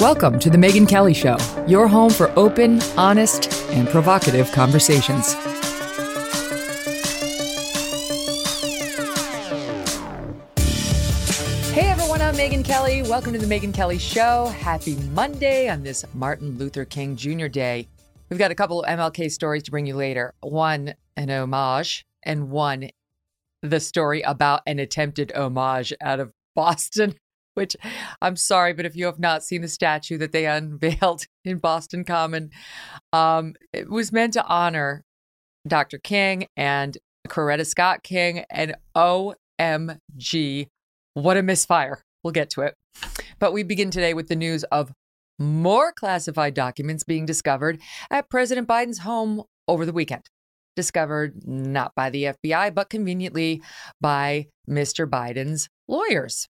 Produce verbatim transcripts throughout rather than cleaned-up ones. Welcome to The Megyn Kelly Show, your home for open, honest, and provocative conversations. Hey everyone, I'm Megyn Kelly. Welcome to The Megyn Kelly Show. Happy Monday on this Martin Luther King Junior Day. We've got a couple of M L K stories to bring you later. One, an homage, and one, the story about an attempted homage out of Boston. Which, I'm sorry, but if you have not seen the statue that they unveiled in Boston Common, um, it was meant to honor Doctor King and Coretta Scott King. And O M G, what a misfire. We'll get to it. But we begin today with the news of more classified documents being discovered at President Biden's home over the weekend. Discovered not by the F B I, but conveniently by Mister Biden's lawyers.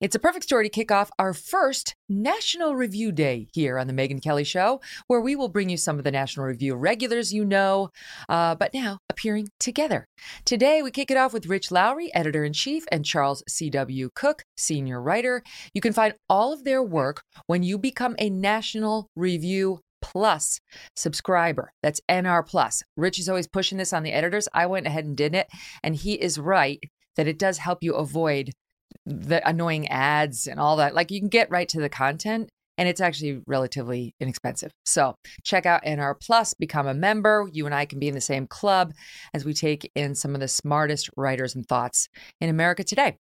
It's a perfect story to kick off our first National Review Day here on The Megyn Kelly Show, where we will bring you some of the National Review regulars you know, uh, but now appearing together. Today, we kick it off with Rich Lowry, editor-in-chief, and Charles C. W. Cook, senior writer. You can find all of their work when you become a National Review Plus subscriber. That's N R Plus. Rich is always pushing this on the editors. I went ahead and did it, and he is right that it does help you avoid the annoying ads and all that. Like, you can get right to the content, and it's actually relatively inexpensive. So check out N R Plus, become a member. You and I can be in the same club as we take in some of the smartest writers and thoughts in America today.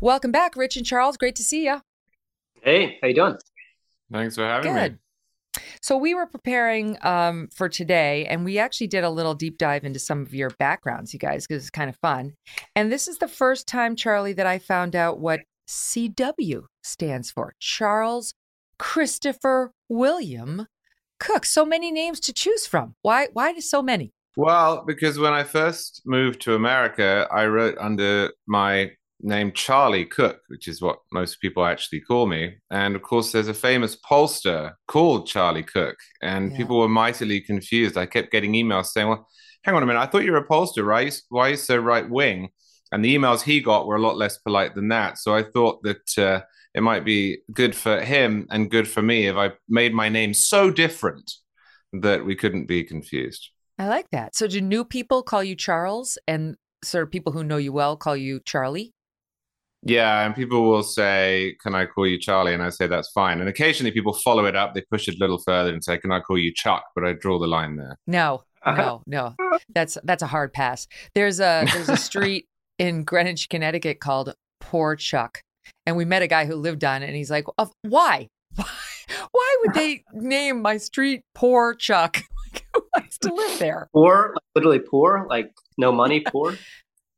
Welcome back, Rich and Charles. Great to see you. Hey, how you doing? Thanks for having Good. me. So we were preparing um, for today, and we actually did a little deep dive into some of your backgrounds, you guys, because it's kind of fun. And this is the first time, Charlie, that I found out what C W stands for. Charles Christopher William Cook. So many names to choose from. Why? Why so many? Well, because when I first moved to America, I wrote under my name Charlie Cook, which is what most people actually call me. And of course, there's a famous pollster called Charlie Cook, and yeah. people were mightily confused. I kept getting emails saying, well, hang on a minute, I thought you were a pollster, right? Why are you so right wing? And the emails he got were a lot less polite than that. So I thought that uh, it might be good for him and good for me if I made my name so different that we couldn't be confused. I like that. So do new people call you Charles, and sort of people who know you well call you Charlie? Yeah, and people will say, can I call you Charlie? And I say, that's fine. And occasionally people follow it up. They push it a little further and say, can I call you Chuck? But I draw the line there. No, no, no. That's that's a hard pass. There's a there's a street in Greenwich, Connecticut called Poor Chuck. And we met a guy who lived on it. And he's like, oh, why? why? Why would they name my street Poor Chuck? Who wants to live there? Poor, like, literally poor, like no money, poor.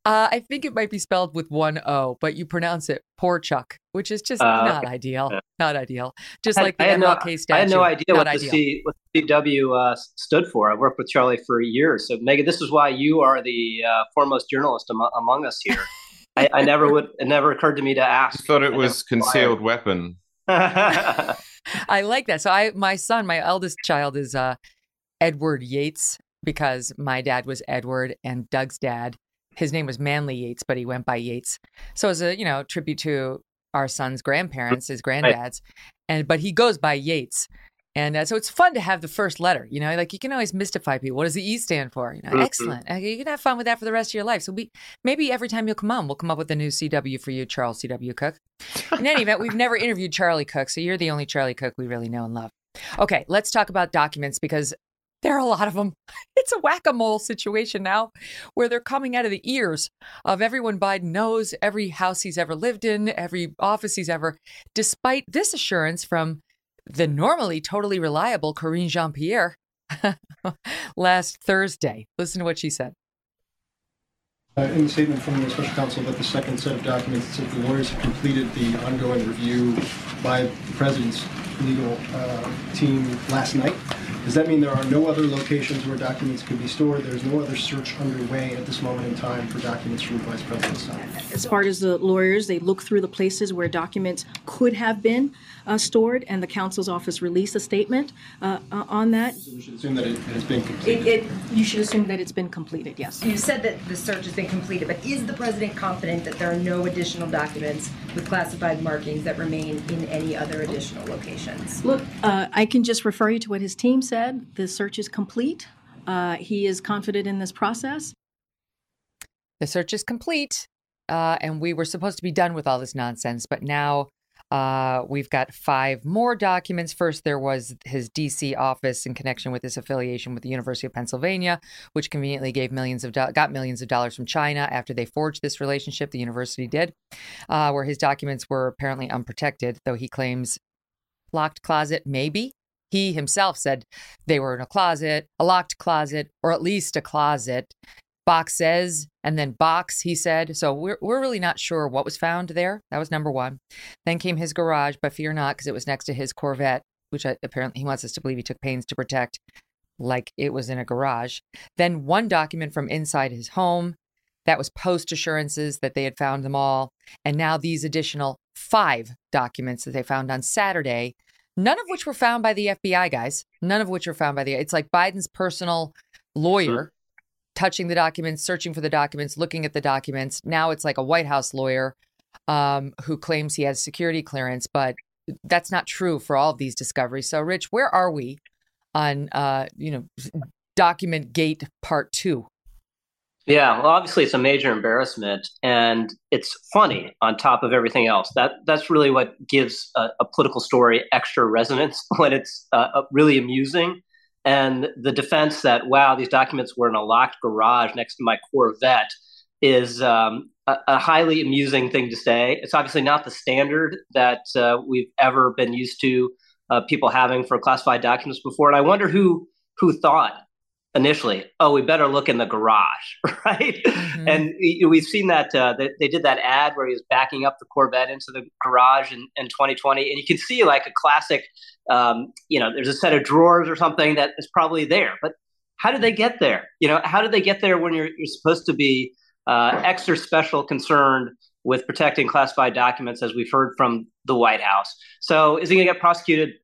Uh, I think it might be spelled with one O, but you pronounce it Poor Chuck, which is just uh, not okay. ideal. Not ideal. Just I, like the M L K no, statue. I had no idea what the, C, what the C W uh, stood for. I worked with Charlie for years. So, Megan, this is why you are the uh, foremost journalist am- among us here. I, I never would. It never occurred to me to ask. I thought it I was concealed fired. weapon. I like that. So I, my son, my eldest child is uh, Edward Yates, because my dad was Edward and Doug's dad. His name was Manly Yates, but he went by Yates. So as a, you know, tribute to our son's grandparents, his granddads, and but he goes by Yates. And uh, so it's fun to have the first letter, you know, like you can always mystify people. What does the E stand for? You know, mm-hmm. Excellent. You can have fun with that for the rest of your life. So we maybe every time you'll come on, we'll come up with a new C W for you, Charles C W. Cook. In any event, we've never interviewed Charlie Cook, so you're the only Charlie Cook we really know and love. Okay, let's talk about documents, because there are a lot of them. It's a whack-a-mole situation now where they're coming out of the ears of everyone Biden knows, every house he's ever lived in, every office he's ever, despite this assurance from the normally totally reliable Karine Jean-Pierre last Thursday. Listen to what she said. Uh, in the statement from the special counsel that the second set of documents said the lawyers have completed the ongoing review by the president's legal uh, team last night. Does that mean there are no other locations where documents could be stored? There's no other search underway at this moment in time for documents from the vice president's side? As hard as the lawyers, they look through the places where documents could have been uh, stored, and the counsel's office released a statement uh, uh, on that. So we should assume that it has been completed? It, it, you should assume that it's been completed, yes. You said that the search has been completed, but is the president confident that there are no additional documents with classified markings that remain in any other additional locations? Look, uh, I can just refer you to what his team said. The search is complete. Uh, he is confident in this process. The search is complete. Uh, and we were supposed to be done with all this nonsense, but now uh, we've got five more documents. First, there was his D C office in connection with his affiliation with the University of Pennsylvania, which conveniently gave millions of do- got millions of dollars from China after they forged this relationship. The university did, uh, where his documents were apparently unprotected, though he claims locked closet, maybe. He himself said they were in a closet, a locked closet, or at least a closet. Boxes and then box, he said. So we're we're really not sure what was found there. That was number one. Then came his garage, but fear not, because it was next to his Corvette, which I, apparently he wants us to believe he took pains to protect, like it was in a garage. Then one document from inside his home. That was post assurances that they had found them all. And now these additional five documents that they found on Saturday, none of which were found by the F B I, guys. None of which were found by the, it's like Biden's personal lawyer. Sure. Touching the documents, searching for the documents, looking at the documents. Now it's like a White House lawyer um, who claims he has security clearance, but that's not true for all of these discoveries. So, Rich, where are we on, uh, you know, document gate part two? Yeah, well, obviously it's a major embarrassment, and it's funny on top of everything else. That that's really what gives a, a political story extra resonance, when it's uh, really amusing. And the defense that, wow, these documents were in a locked garage next to my Corvette is um, a, a highly amusing thing to say. It's obviously not the standard that uh, we've ever been used to uh, people having for classified documents before. And I wonder who who thought initially, oh, we better look in the garage, right? Mm-hmm. And we've seen that uh, they, they did that ad where he was backing up the Corvette into the garage in, in twenty twenty. And you can see like a classic, um, you know, there's a set of drawers or something that is probably there. But how did they get there? You know, how did they get there when you're, you're supposed to be uh, extra special concerned with protecting classified documents, as we've heard from the White House? So is he going to get prosecuted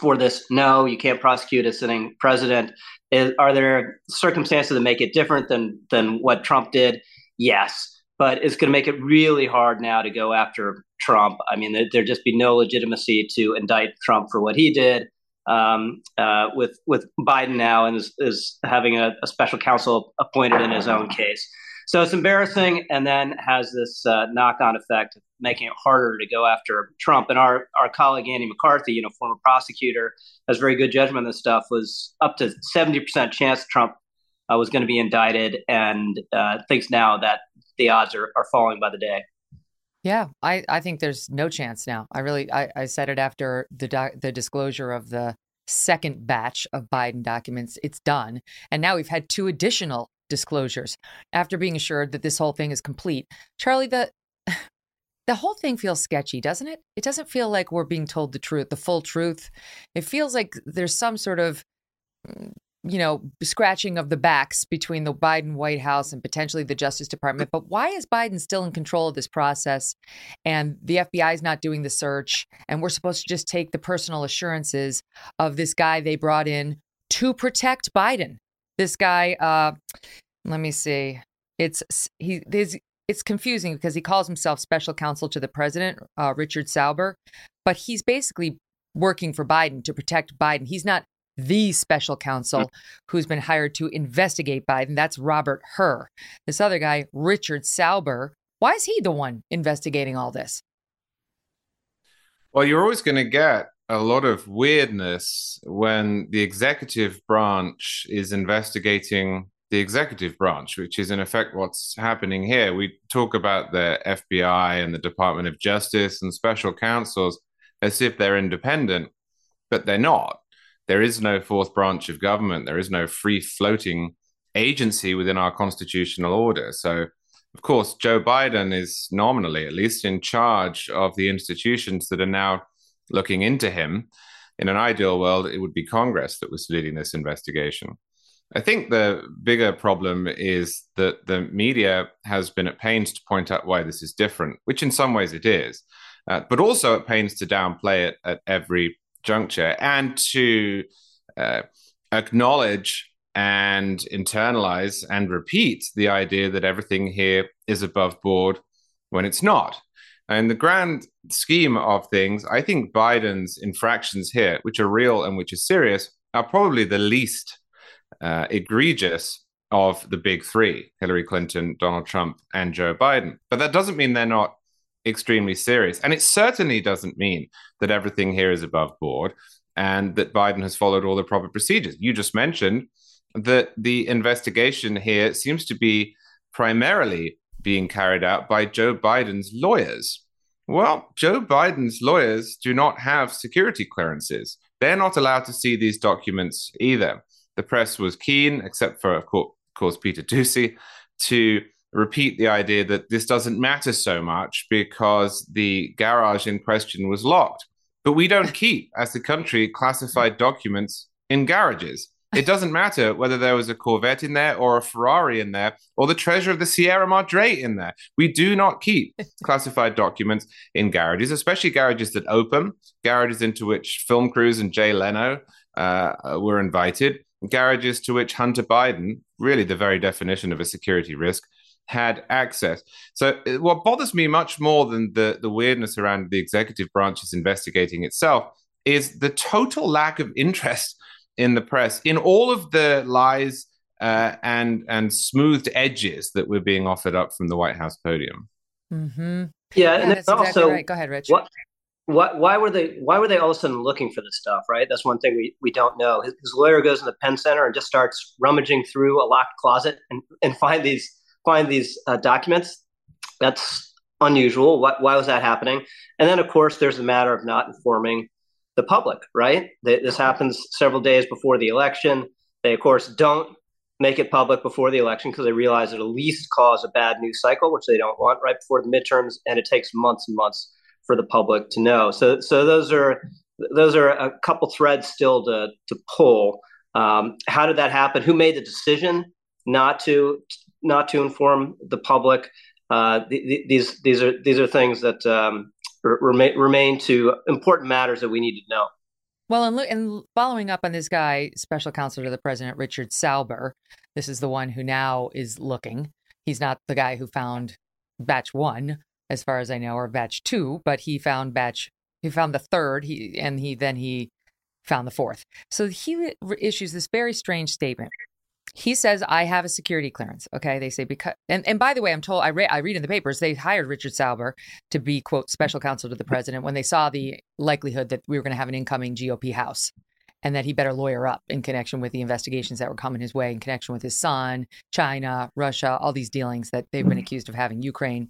for this? No, you can't prosecute a sitting president. Is, are there circumstances that make it different than than what Trump did? Yes, but it's going to make it really hard now to go after Trump. I mean, there, there'd just be no legitimacy to indict Trump for what he did. Um, uh, with with Biden now, and is, is having a, a special counsel appointed in his own case. So it's embarrassing, and then has this uh, knock-on effect of making it harder to go after Trump. And our, our colleague, Andy McCarthy, you know, former prosecutor, has very good judgment on this stuff, was up to seventy percent chance Trump uh, was going to be indicted, and uh, thinks now that the odds are, are falling by the day. Yeah, I, I think there's no chance now. I really, I, I said it after the doc, the disclosure of the second batch of Biden documents. It's done. And now we've had two additional disclosures after being assured that this whole thing is complete. Charlie, the the whole thing feels sketchy, doesn't it? It doesn't feel like we're being told the truth, the full truth. It feels like there's some sort of, you know, scratching of the backs between the Biden White House and potentially the Justice Department. But why is Biden still in control of this process, and the F B I is not doing the search, and we're supposed to just take the personal assurances of this guy they brought in to protect Biden? This guy, uh, let me see, it's he. It's confusing because he calls himself special counsel to the president, uh, Richard Sauber, but he's basically working for Biden to protect Biden. He's not the special counsel who's been hired to investigate Biden. That's Robert Hur. This other guy, Richard Sauber, why is he the one investigating all this? Well, you're always going to get a lot of weirdness when the executive branch is investigating the executive branch, which is in effect what's happening here. We talk about the F B I and the Department of Justice and special counsels as if they're independent, but they're not. There is no fourth branch of government. There is no free floating agency within our constitutional order. So Of course, Joe Biden is nominally, at least, in charge of the institutions that are now looking into him. In an ideal world, it would be Congress that was leading this investigation. I think the bigger problem is that the media has been at pains to point out why this is different, which in some ways it is, uh, but also at pains to downplay it at every juncture and to uh, acknowledge and internalize and repeat the idea that everything here is above board when it's not. And in the grand scheme of things, I think Biden's infractions here, which are real and which are serious, are probably the least uh, egregious of the big three, Hillary Clinton, Donald Trump, and Joe Biden. But that doesn't mean they're not extremely serious. And it certainly doesn't mean that everything here is above board and that Biden has followed all the proper procedures. You just mentioned that the investigation here seems to be primarily being carried out by Joe Biden's lawyers. Well, Joe Biden's lawyers do not have security clearances. They're not allowed to see these documents either. The press was keen, except for, of course, Peter Doocy, to repeat the idea that this doesn't matter so much because the garage in question was locked. But we don't keep, as the country, classified documents in garages. It doesn't matter whether there was a Corvette in there or a Ferrari in there or the treasure of the Sierra Madre in there. We do not keep classified documents in garages, especially garages that open, garages into which film crews and Jay Leno uh, were invited, garages to which Hunter Biden, really the very definition of a security risk, had access. So what bothers me much more than the, the weirdness around the executive branch's investigating itself is the total lack of interest in the press, in all of the lies uh, and and smoothed edges that were being offered up from the White House podium. Mm-hmm. Yeah, and yeah, that's also exactly right. Go ahead, Rich. What, what, why were they? Why were they all of a sudden looking for this stuff? Right, that's one thing we, we don't know. His, his lawyer goes in the Penn Center and just starts rummaging through a locked closet and, and find these find these uh, documents. That's unusual. What, why was that happening? And then, of course, there's the matter of not informing the public, right? This happens several days before the election. They, of course, don't make it public before the election because they realize it'll at least cause a bad news cycle, which they don't want right before the midterms. And it takes months and months for the public to know. So, so those are those are a couple threads still to to pull. Um, how did that happen? Who made the decision not to not to inform the public? Uh, th- th- these these are these are things that. Um, Remain, remain to important matters that we need to know. Well, and, and following up on this guy, special counsel to the president, Richard Sauber, this is the one who now is looking. He's not the guy who found batch one, as far as I know, or batch two, but he found batch, he found the third, he and he then he found the fourth. So he issues this very strange statement. He says, I have a security clearance. OK, they say because and, and by the way, I'm told I, re- I read in the papers they hired Richard Sauber to be, quote, special counsel to the president when they saw the likelihood that we were going to have an incoming G O P house and that he better lawyer up in connection with the investigations that were coming his way in connection with his son, China, Russia, all these dealings that they've been accused of having Ukraine.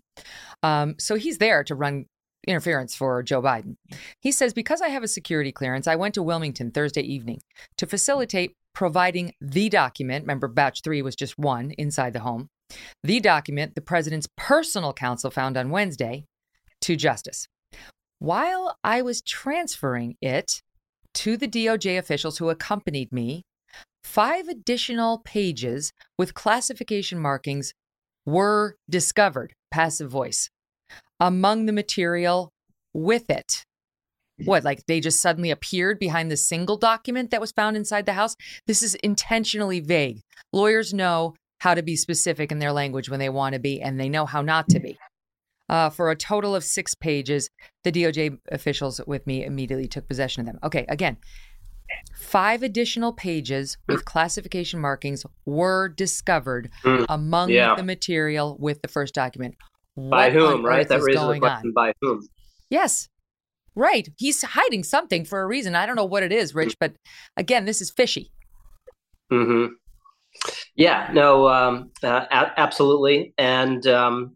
Um, so he's there to run interference for Joe Biden. He says, because I have a security clearance, I went to Wilmington Thursday evening to facilitate providing the document. Remember, batch three was just one inside the home. The document the president's personal counsel found on Wednesday to Justice. While I was transferring it to the D O J officials who accompanied me, five additional pages with classification markings were discovered, passive voice, among the material with it. What, like they just suddenly appeared behind the single document that was found inside the house? This is intentionally vague. Lawyers know how to be specific in their language when they want to be, and they know how not to be. Uh, for a total of six pages, the D O J officials with me immediately took possession of them. Okay, again, five additional pages with classification markings were discovered among yeah. the material with the first document. What by whom, right? That raises the question, by whom? Yes. Right. He's hiding something for a reason. I don't know what it is, Rich, but again, this is fishy. Mm-hmm. Yeah, no, um, uh, a- absolutely. And um,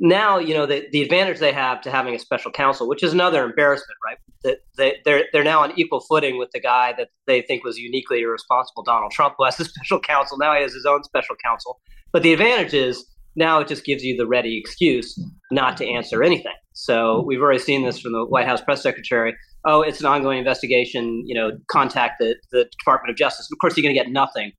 now, you know, the, the advantage they have to having a special counsel, which is another embarrassment, right? That they, they're, they're now on equal footing with the guy that they think was uniquely irresponsible, Donald Trump, who has a special counsel. Now he has his own special counsel. But the advantage is Now it just gives you the ready excuse not to answer anything. So we've already seen this from the White House press secretary. Oh, it's an ongoing investigation. You know, contact the, the Department of Justice. Of course, you're going to get nothing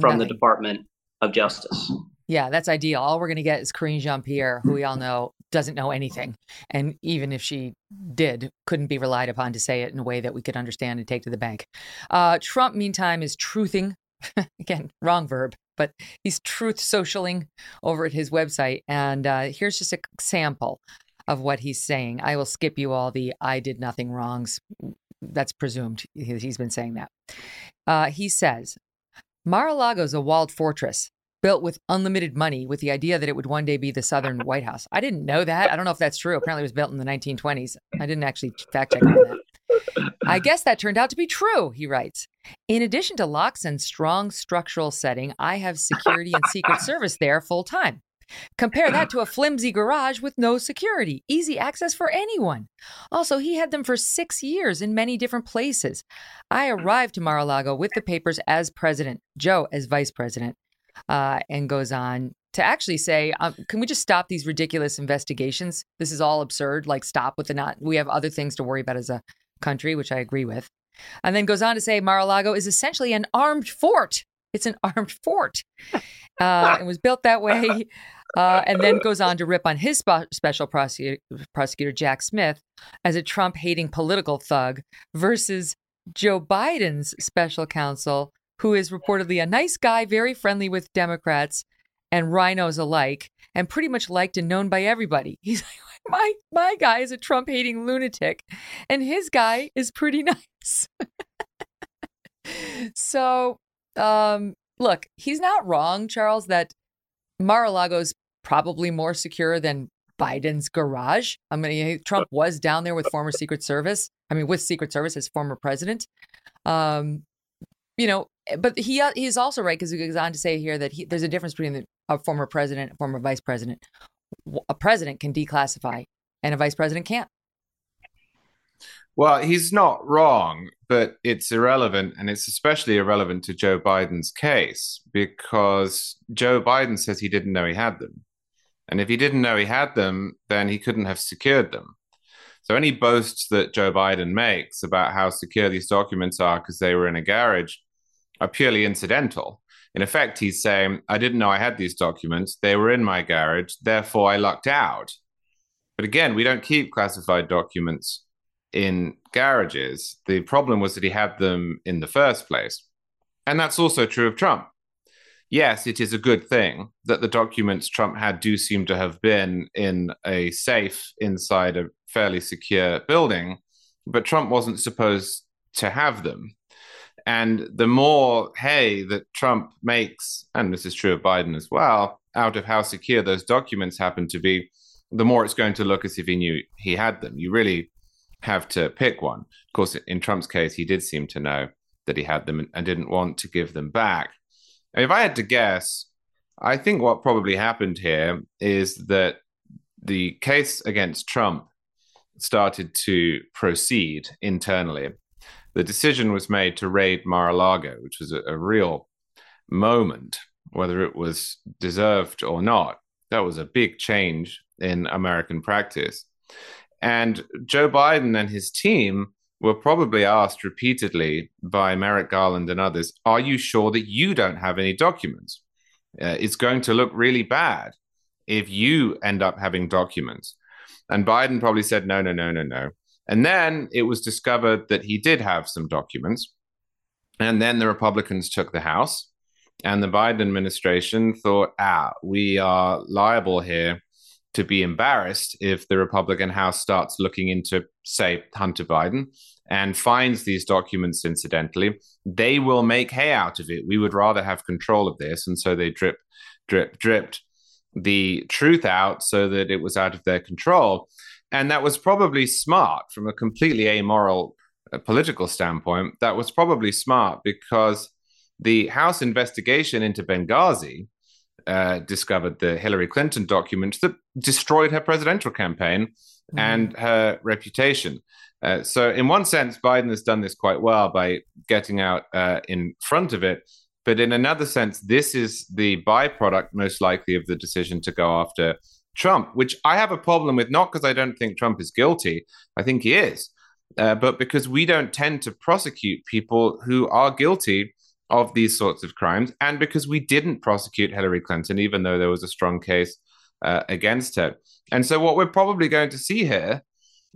from nothing. the Department of Justice. Yeah, that's ideal. All we're going to get is Karine Jean-Pierre, who we all know doesn't know anything. And even if she did, couldn't be relied upon to say it in a way that we could understand and take to the bank. Uh, Trump, meantime, is truthing. Again, wrong verb. But he's truth socialing over at his website. And uh, here's just a sample of what he's saying. I will skip you all the I did nothing wrongs. That's presumed. He's been saying that. Uh, he says, Mar-a-Lago is a walled fortress built with unlimited money with the idea that it would one day be the Southern White House. I didn't know that. I don't know if that's true. Apparently it was built in the nineteen twenties. I didn't actually fact check on that. I guess that turned out to be true, he writes. In addition to locks and strong structural setting, I have security and Secret Service there full time. Compare that to a flimsy garage with no security, easy access for anyone. Also, he had them for six years in many different places. I arrived to Mar-a-Lago with the papers as president, Joe as vice president, uh, and goes on to actually say, um, can we just stop these ridiculous investigations? This is all absurd. Like, stop with the not. We have other things to worry about as a country, which I agree with. And then goes on to say Mar-a-Lago is essentially an armed fort. It's an armed fort. Uh, it was built that way. Uh, and then goes on to rip on his sp- special prosecutor, prosecutor, Jack Smith, as a Trump-hating political thug versus Joe Biden's special counsel, who is reportedly a nice guy, very friendly with Democrats and rhinos alike, and pretty much liked and known by everybody. He's like, My my guy is a Trump-hating lunatic, and his guy is pretty nice. So, um, look, he's not wrong, Charles, that Mar-a-Lago's probably more secure than Biden's garage. I mean, Trump was down there with former Secret Service. I mean, with Secret Service as former president. Um, you know, but he he is also right, because he goes on to say here that he, there's a difference between the, a former president, a former vice president. A president can declassify and a vice president can't. Well, he's not wrong, but it's irrelevant. And it's especially irrelevant to Joe Biden's case, because Joe Biden says he didn't know he had them. And if he didn't know he had them, then he couldn't have secured them. So any boasts that Joe Biden makes about how secure these documents are because they were in a garage are purely incidental. In effect, he's saying, I didn't know I had these documents. They were in my garage. Therefore, I lucked out. But again, we don't keep classified documents in garages. The problem was that he had them in the first place. And that's also true of Trump. Yes, it is a good thing that the documents Trump had do seem to have been in a safe inside a fairly secure building, but Trump wasn't supposed to have them. And the more hay that Trump makes, and this is true of Biden as well, out of how secure those documents happen to be, the more it's going to look as if he knew he had them. You really have to pick one. Of course, in Trump's case, he did seem to know that he had them and didn't want to give them back. If I had to guess, I think what probably happened here is that the case against Trump started to proceed internally. The decision was made to raid Mar-a-Lago, which was a, a real moment, whether it was deserved or not. That was a big change in American practice. And Joe Biden and his team were probably asked repeatedly by Merrick Garland and others, are you sure that you don't have any documents? Uh, it's going to look really bad if you end up having documents. And Biden probably said, no, no, no, no, no. And then it was discovered that he did have some documents. And then the Republicans took the House. And the Biden administration thought, ah, we are liable here to be embarrassed if the Republican House starts looking into, say, Hunter Biden and finds these documents incidentally. They will make hay out of it. We would rather have control of this. And so they drip, drip, dripped the truth out so that it was out of their control. And that was probably smart from a completely amoral uh, political standpoint. That was probably smart because the House investigation into Benghazi uh, discovered the Hillary Clinton documents that destroyed her presidential campaign mm. and her reputation. Uh, so in one sense, Biden has done this quite well by getting out uh, in front of it. But in another sense, this is the byproduct, most likely, of the decision to go after Trump, which I have a problem with, not because I don't think Trump is guilty. I think he is. Uh, but because we don't tend to prosecute people who are guilty of these sorts of crimes, and because we didn't prosecute Hillary Clinton, even though there was a strong case uh, against her. And so what we're probably going to see here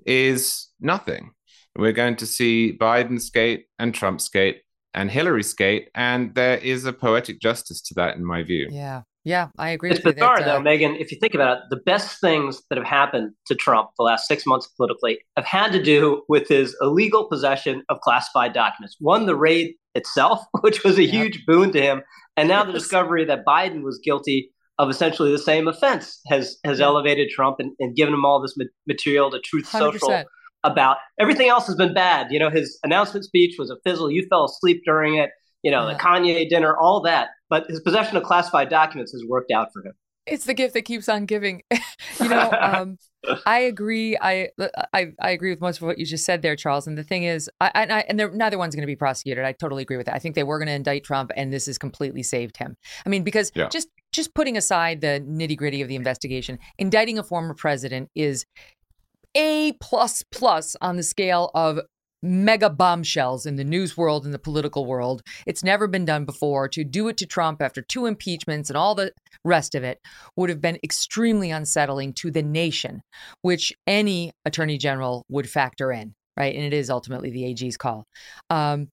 is nothing. We're going to see Biden's gate and Trump's gate and Hillary's gate, and there is a poetic justice to that, in my view. Yeah, yeah, I agree with you. It's bizarre, though, Megan, if you think about it, the best things that have happened to Trump the last six months politically have had to do with his illegal possession of classified documents. One, the raid itself, which was a yep. huge boon to him, and now the discovery that Biden was guilty of essentially the same offense has has yeah. elevated Trump and, and given him all this ma- material to Truth one hundred percent. Social about. Everything else has been bad. You know, his announcement speech was a fizzle. You fell asleep during it. You know, yeah. the Kanye dinner, all that. But his possession of classified documents has worked out for him. It's the gift that keeps on giving. you know, um, I agree. I, I I agree with most of what you just said there, Charles. And the thing is, I, I, I and neither one's going to be prosecuted. I totally agree with that. I think they were going to indict Trump, and this has completely saved him. I mean, because yeah. just just putting aside the nitty gritty of the investigation, indicting a former president is A plus plus on the scale of mega bombshells in the news world and the political world. It's never been done before. To do it to Trump after two impeachments and all the rest of it would have been extremely unsettling to the nation, which any attorney general would factor in, right? And it is ultimately the A G's call. Um,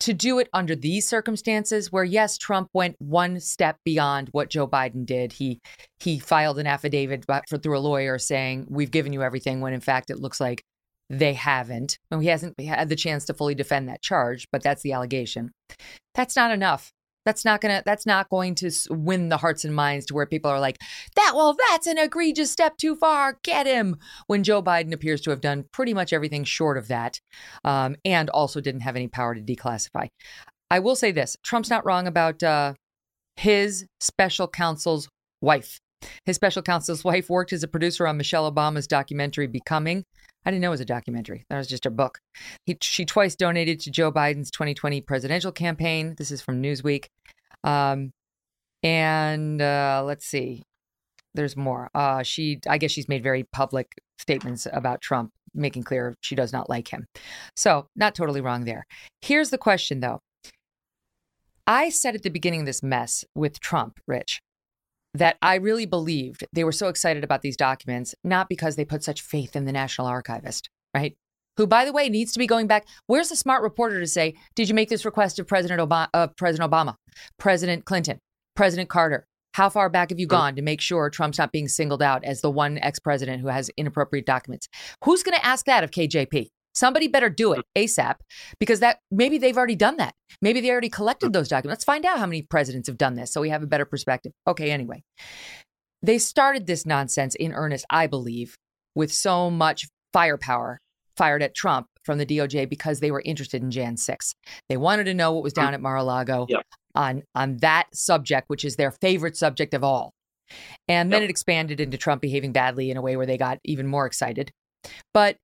to do it under these circumstances where, yes, Trump went one step beyond what Joe Biden did. He he filed an affidavit for, through a lawyer saying, we've given you everything, when in fact it looks like they haven't. And he hasn't had the chance to fully defend that charge, but that's the allegation. That's not enough. That's not gonna. That's not going to win the hearts and minds to where people are like, that. Well, that's an egregious step too far. Get him. When Joe Biden appears to have done pretty much everything short of that, um, and also didn't have any power to declassify. I will say this: Trump's not wrong about uh, his special counsel's wife. His special counsel's wife worked as a producer on Michelle Obama's documentary Becoming. I didn't know it was a documentary. That was just a book. He, she twice donated to Joe Biden's twenty twenty presidential campaign. This is from Newsweek. Um, and uh, let's see. There's more. Uh, she, I guess she's made very public statements about Trump, making clear she does not like him. So not totally wrong there. Here's the question, though. I said at the beginning of this mess with Trump, Rich, that I really believed they were so excited about these documents, not because they put such faith in the National Archivist, right? Who, by the way, needs to be going back. Where's the smart reporter to say, did you make this request of President Obama, uh, President Obama, President Clinton, President Carter? How far back have you gone to make sure Trump's not being singled out as the one ex-president who has inappropriate documents? Who's going to ask that of K J P? Somebody better do it ASAP, because that maybe they've already done that. Maybe they already collected those documents. Let's find out how many presidents have done this so we have a better perspective. OK, anyway, they started this nonsense in earnest, I believe, with so much firepower fired at Trump from the D O J because they were interested in January sixth. They wanted to know what was down at Mar-a-Lago yep. on on that subject, which is their favorite subject of all. And then yep. it expanded into Trump behaving badly in a way where they got even more excited. But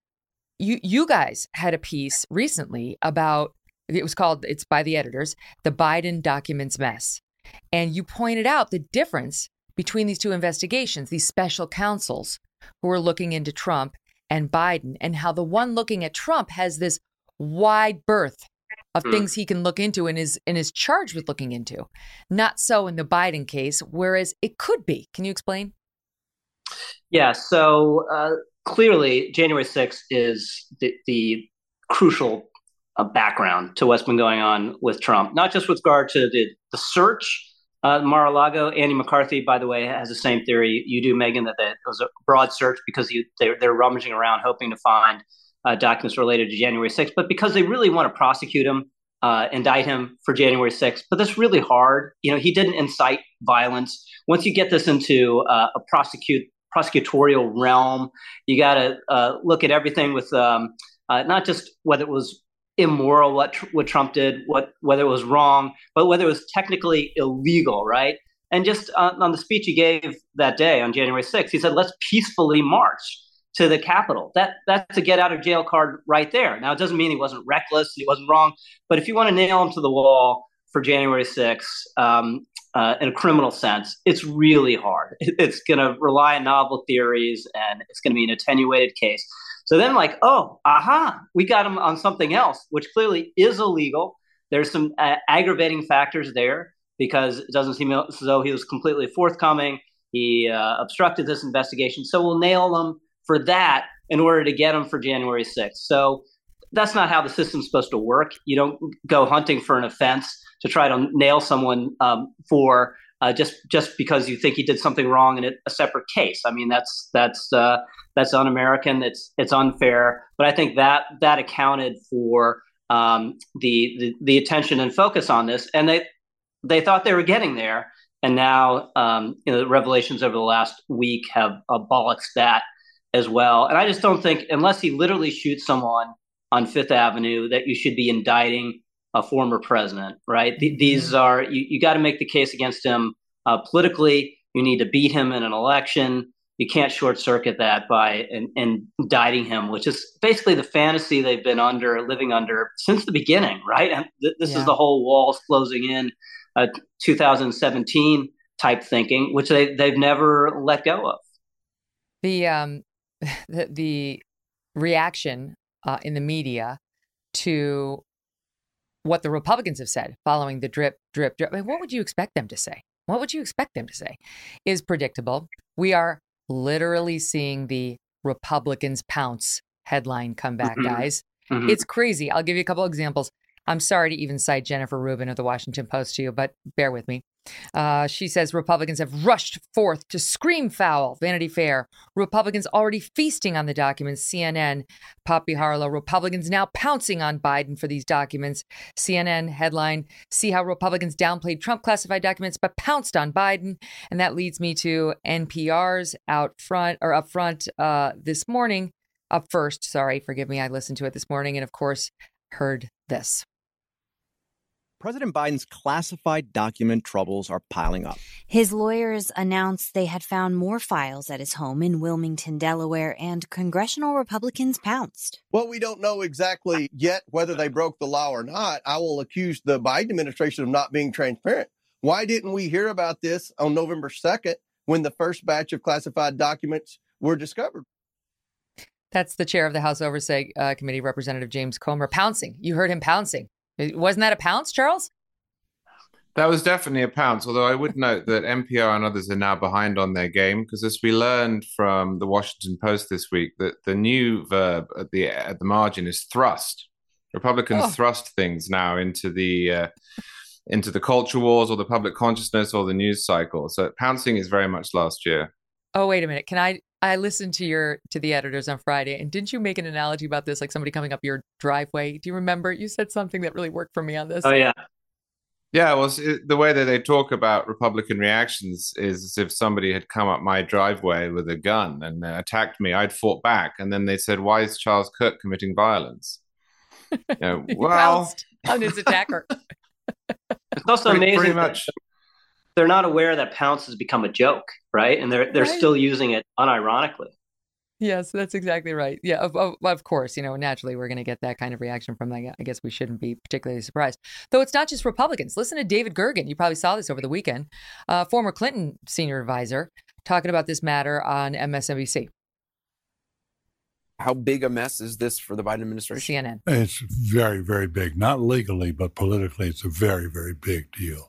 You you guys had a piece recently about, it was called, it's by the editors, The Biden Documents Mess. And you pointed out the difference between these two investigations, these special counsels who are looking into Trump and Biden, and how the one looking at Trump has this wide berth of mm. things he can look into and is, and is charged with looking into. Not so in the Biden case, whereas it could be. Can you explain? Yeah, so... Uh... Clearly, January sixth is the, the crucial uh, background to what's been going on with Trump, not just with regard to the, the search. Uh, Mar-a-Lago, Andy McCarthy, by the way, has the same theory you do, Megan, that, that it was a broad search because you, they're, they're rummaging around hoping to find uh, documents related to January sixth, but because they really want to prosecute him, uh, indict him for January sixth. But that's really hard. You know, he didn't incite violence. Once you get this into uh, a prosecute prosecutorial realm, you got to uh, look at everything with um, uh, not just whether it was immoral, what what Trump did, what whether it was wrong, but whether it was technically illegal, right? And just uh, on the speech he gave that day on January sixth, he said, "Let's peacefully march to the Capitol." That that's a get out of jail card right there. Now it doesn't mean he wasn't reckless, he wasn't wrong, but if you want to nail him to the wall for January sixth um, uh, in a criminal sense, it's really hard. It's going to rely on novel theories, and it's going to be an attenuated case. So then like, oh, aha, we got him on something else, which clearly is illegal. There's some uh, aggravating factors there because it doesn't seem as though he was completely forthcoming. He uh, obstructed this investigation. So we'll nail him for that in order to get him for January sixth. So that's not how the system's supposed to work. You don't go hunting for an offense to try to nail someone um, for uh, just just because you think he did something wrong in a, a separate case. I mean, that's that's uh, that's un-American. It's it's unfair. But I think that that accounted for um, the, the the attention and focus on this, and they they thought they were getting there, and now um, you know, the revelations over the last week have uh, bollocks that as well. And I just don't think, unless he literally shoots someone on Fifth Avenue, that you should be indicting a former president, right? Th- these are, you, you got to make the case against him uh, politically. You need to beat him in an election. You can't short circuit that by in, in indicting him, which is basically the fantasy they've been under, living under since the beginning, right? And th- this yeah. is the whole walls closing in uh, two thousand seventeen type thinking, which they, they've never let go of. The, um, the, the reaction Uh, in the media to what the Republicans have said following the drip, drip, drip. I mean, what would you expect them to say? What would you expect them to say is predictable. We are literally seeing the Republicans pounce headline come back, mm-hmm. guys. Mm-hmm. It's crazy. I'll give you a couple examples. I'm sorry to even cite Jennifer Rubin of the Washington Post to you, but bear with me. Uh, she says Republicans have rushed forth to scream foul. Vanity Fair. Republicans already feasting on the documents. C N N. Poppy Harlow. Republicans now pouncing on Biden for these documents. C N N headline. See how Republicans downplayed Trump classified documents but pounced on Biden. And that leads me to N P R's out front or up front uh, this morning. Up first. Sorry, forgive me. I listened to it this morning and, of course, heard this. President Biden's classified document troubles are piling up. His lawyers announced they had found more files at his home in Wilmington, Delaware, and congressional Republicans pounced. Well, we don't know exactly yet whether they broke the law or not. I will accuse the Biden administration of not being transparent. Why didn't we hear about this on November second when the first batch of classified documents were discovered? That's the chair of the House Oversight uh, Committee, Representative James Comer, pouncing. You heard him pouncing. Wasn't that a pounce, Charles? That was definitely a pounce, although I would note that N P R and others are now behind on their game, because as we learned from the Washington Post this week, that the new verb at the at the margin is thrust. Republicans oh. thrust things now into the uh, into the culture wars or the public consciousness or the news cycle. So pouncing is very much last year. Oh, wait a minute. Can I? I listened to your to the editors on Friday, and didn't you make an analogy about this, like somebody coming up your driveway? Do you remember? You said something that really worked for me on this. Oh, yeah. Yeah, well, it, the way that they talk about Republican reactions is as if somebody had come up my driveway with a gun and uh, attacked me. I'd fought back. And then they said, why is Charles Kirk committing violence? You know, well, on his attacker. It's also pretty, amazing. Pretty much. They're not aware that pounce has become a joke, right? And they're they're right. still using it unironically. Yes, that's exactly right. Yeah, of, of, of course, you know, naturally we're going to get that kind of reaction from that. I guess we shouldn't be particularly surprised. Though it's not just Republicans. Listen to David Gergen. You probably saw this over the weekend. Uh, former Clinton senior advisor talking about this matter on M S N B C. How big a mess is this for the Biden administration? C N N. It's very, very big. Not legally, but politically, it's a very, very big deal.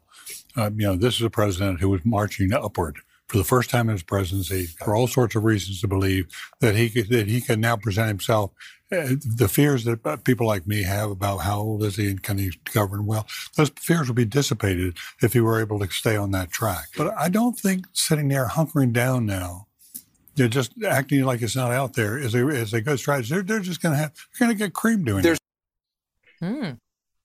Um, you know, this is a president who was marching upward for the first time in his presidency for all sorts of reasons to believe that he could, that he can now present himself. Uh, the fears that people like me have about how old is he and can he govern well, those fears would be dissipated if he were able to stay on that track. But I don't think sitting there hunkering down now, they're just acting like it's not out there is a, is a good strategy. They're, they're just going to have, they're going to get cream doing it. Hmm.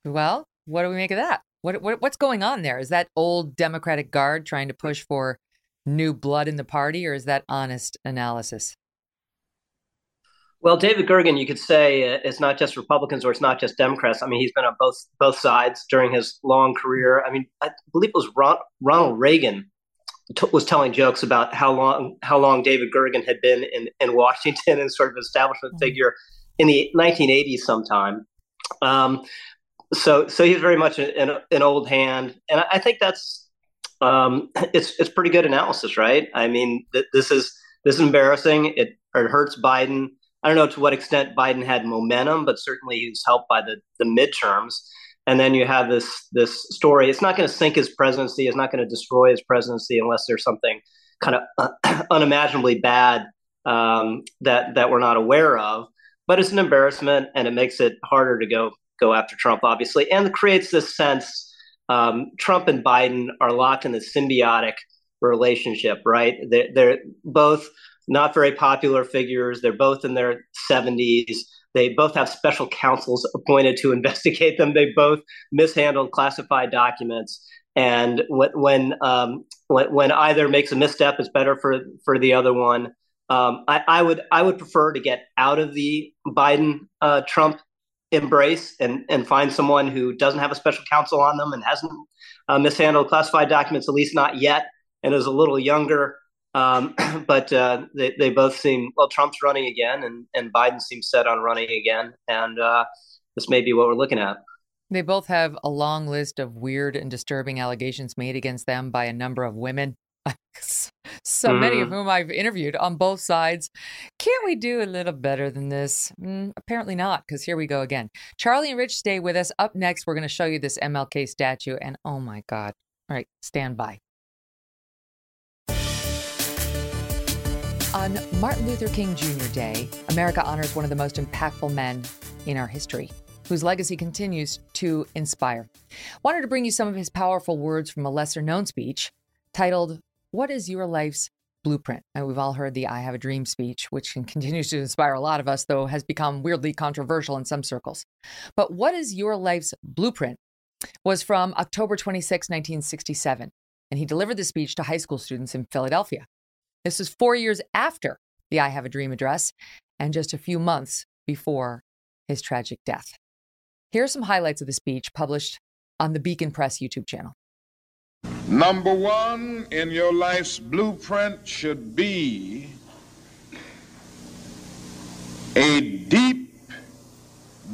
Well, what do we make of that? What, what what's going on there? Is that old Democratic guard trying to push for new blood in the party, or is that honest analysis? Well, David Gergen, you could say it's not just Republicans or it's not just Democrats. I mean, he's been on both both sides during his long career. I mean, I believe it was Ron, Ronald Reagan t- was telling jokes about how long how long David Gergen had been in, in Washington and sort of establishment mm-hmm. figure in the nineteen eighties sometime. Um, So, so he's very much an, an old hand, and I think that's um, it's it's pretty good analysis, right? I mean, th- this is this is embarrassing. It it hurts Biden. I don't know to what extent Biden had momentum, but certainly he was helped by the the midterms. And then you have this this story. It's not going to sink his presidency. It's not going to destroy his presidency unless there's something kind of uh, unimaginably bad um, that that we're not aware of. But it's an embarrassment, and it makes it harder to go go after Trump, obviously, and it creates this sense um, Trump and Biden are locked in this symbiotic relationship, right? They're, they're both not very popular figures. They're both in their seventies. They both have special counsels appointed to investigate them. They both mishandled classified documents. And when um, when either makes a misstep, it's better for, for the other one. Um, I, I would I would prefer to get out of the Biden uh, Trump embrace and, and find someone who doesn't have a special counsel on them and hasn't uh, mishandled classified documents, at least not yet, and is a little younger. Um, but uh, they, they both seem, well, Trump's running again, and, and Biden seems set on running again. And uh, this may be what we're looking at. They both have a long list of weird and disturbing allegations made against them by a number of women, so mm. many of whom I've interviewed on both sides. Can't we do a little better than this? Mm, apparently not, because here we go again. Charlie and Rich, stay with us. Up next, we're going to show you this M L K statue. And oh, my God. All right, stand by. On Martin Luther King Junior Day, America honors one of the most impactful men in our history, whose legacy continues to inspire. Wanted to bring you some of his powerful words from a lesser-known speech titled, "What is Your Life's Blueprint?" And we've all heard the "I Have a Dream" speech, which continues to inspire a lot of us, though has become weirdly controversial in some circles. But "What is Your Life's Blueprint" was from October twenty-sixth, nineteen sixty-seven, and he delivered the speech to high school students in Philadelphia. This is four years after the "I Have a Dream" address and just a few months before his tragic death. Here are some highlights of the speech published on the Beacon Press YouTube channel. Number one in your life's blueprint should be a deep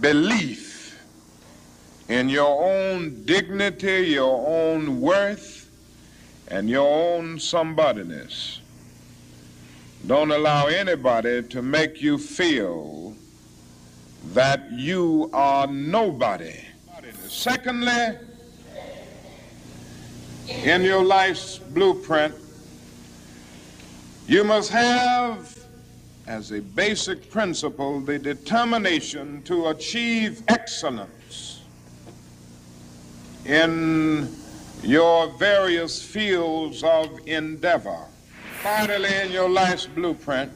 belief in your own dignity, your own worth, and your own somebodiness. Don't allow anybody to make you feel that you are nobody. Secondly, in your life's blueprint, you must have as a basic principle the determination to achieve excellence in your various fields of endeavor. Finally, in your life's blueprint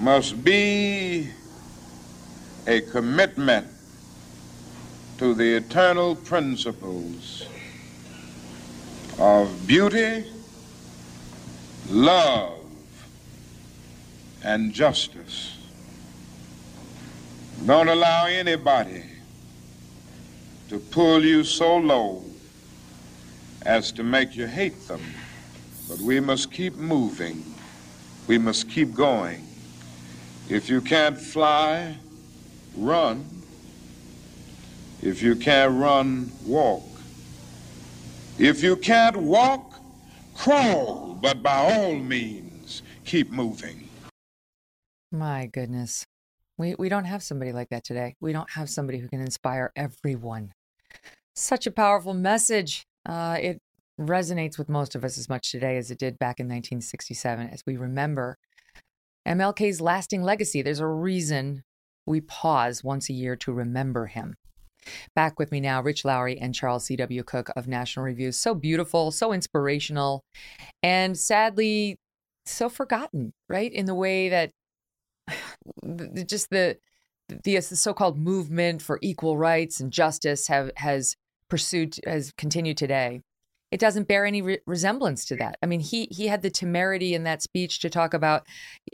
must be a commitment to the eternal principles of beauty, love, and justice. Don't allow anybody to pull you so low as to make you hate them. But we must keep moving. We must keep going. If you can't fly, run. If you can't run, walk. If you can't walk, crawl. But by all means, keep moving. My goodness. We, we don't have somebody like that today. We don't have somebody who can inspire everyone. Such a powerful message. Uh, it resonates with most of us as much today as it did back in nineteen sixty-seven, as we remember M L K's lasting legacy. There's a reason we pause once a year to remember him. Back with me now, Rich Lowry and Charles C. W. Cook of National Review. So beautiful, so inspirational, and sadly, so forgotten, right? In the way that just the the, the so-called movement for equal rights and justice have has pursued, has continued today. It doesn't bear any re- resemblance to that. I mean, he he had the temerity in that speech to talk about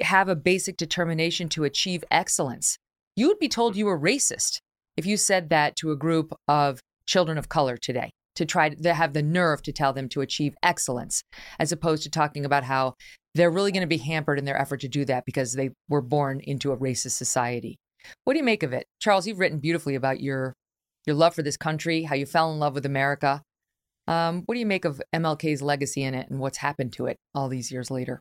have a basic determination to achieve excellence. You would be told you were racist if you said that to a group of children of color today, to try to have the nerve to tell them to achieve excellence, as opposed to talking about how they're really going to be hampered in their effort to do that because they were born into a racist society. What do you make of it? Charles, you've written beautifully about your your love for this country, how you fell in love with America. Um, what do you make of M L K's legacy in it and what's happened to it all these years later?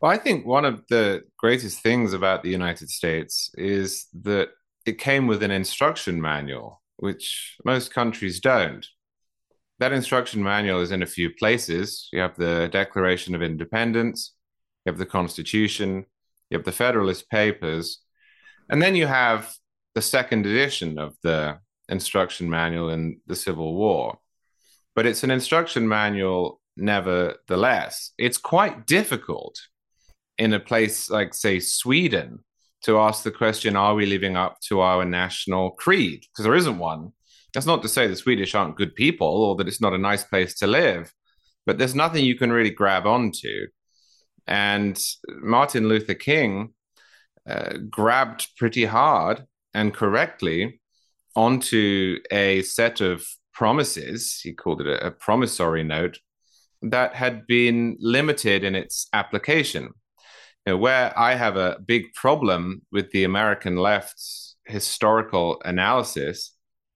Well, I think one of the greatest things about the United States is that it came with an instruction manual, which most countries don't. That instruction manual is in a few places. You have the Declaration of Independence, you have the Constitution, you have the Federalist Papers, and then you have the second edition of the instruction manual in the Civil War. But it's an instruction manual nevertheless. It's quite difficult in a place like, say, Sweden, to ask the question, are we living up to our national creed? Because there isn't one. That's not to say the Swedish aren't good people or that it's not a nice place to live, but there's nothing you can really grab onto. And Martin Luther King uh, grabbed pretty hard and correctly onto a set of promises, he called it a, a promissory note, that had been limited in its application. You know, where I have a big problem with the American left's historical analysis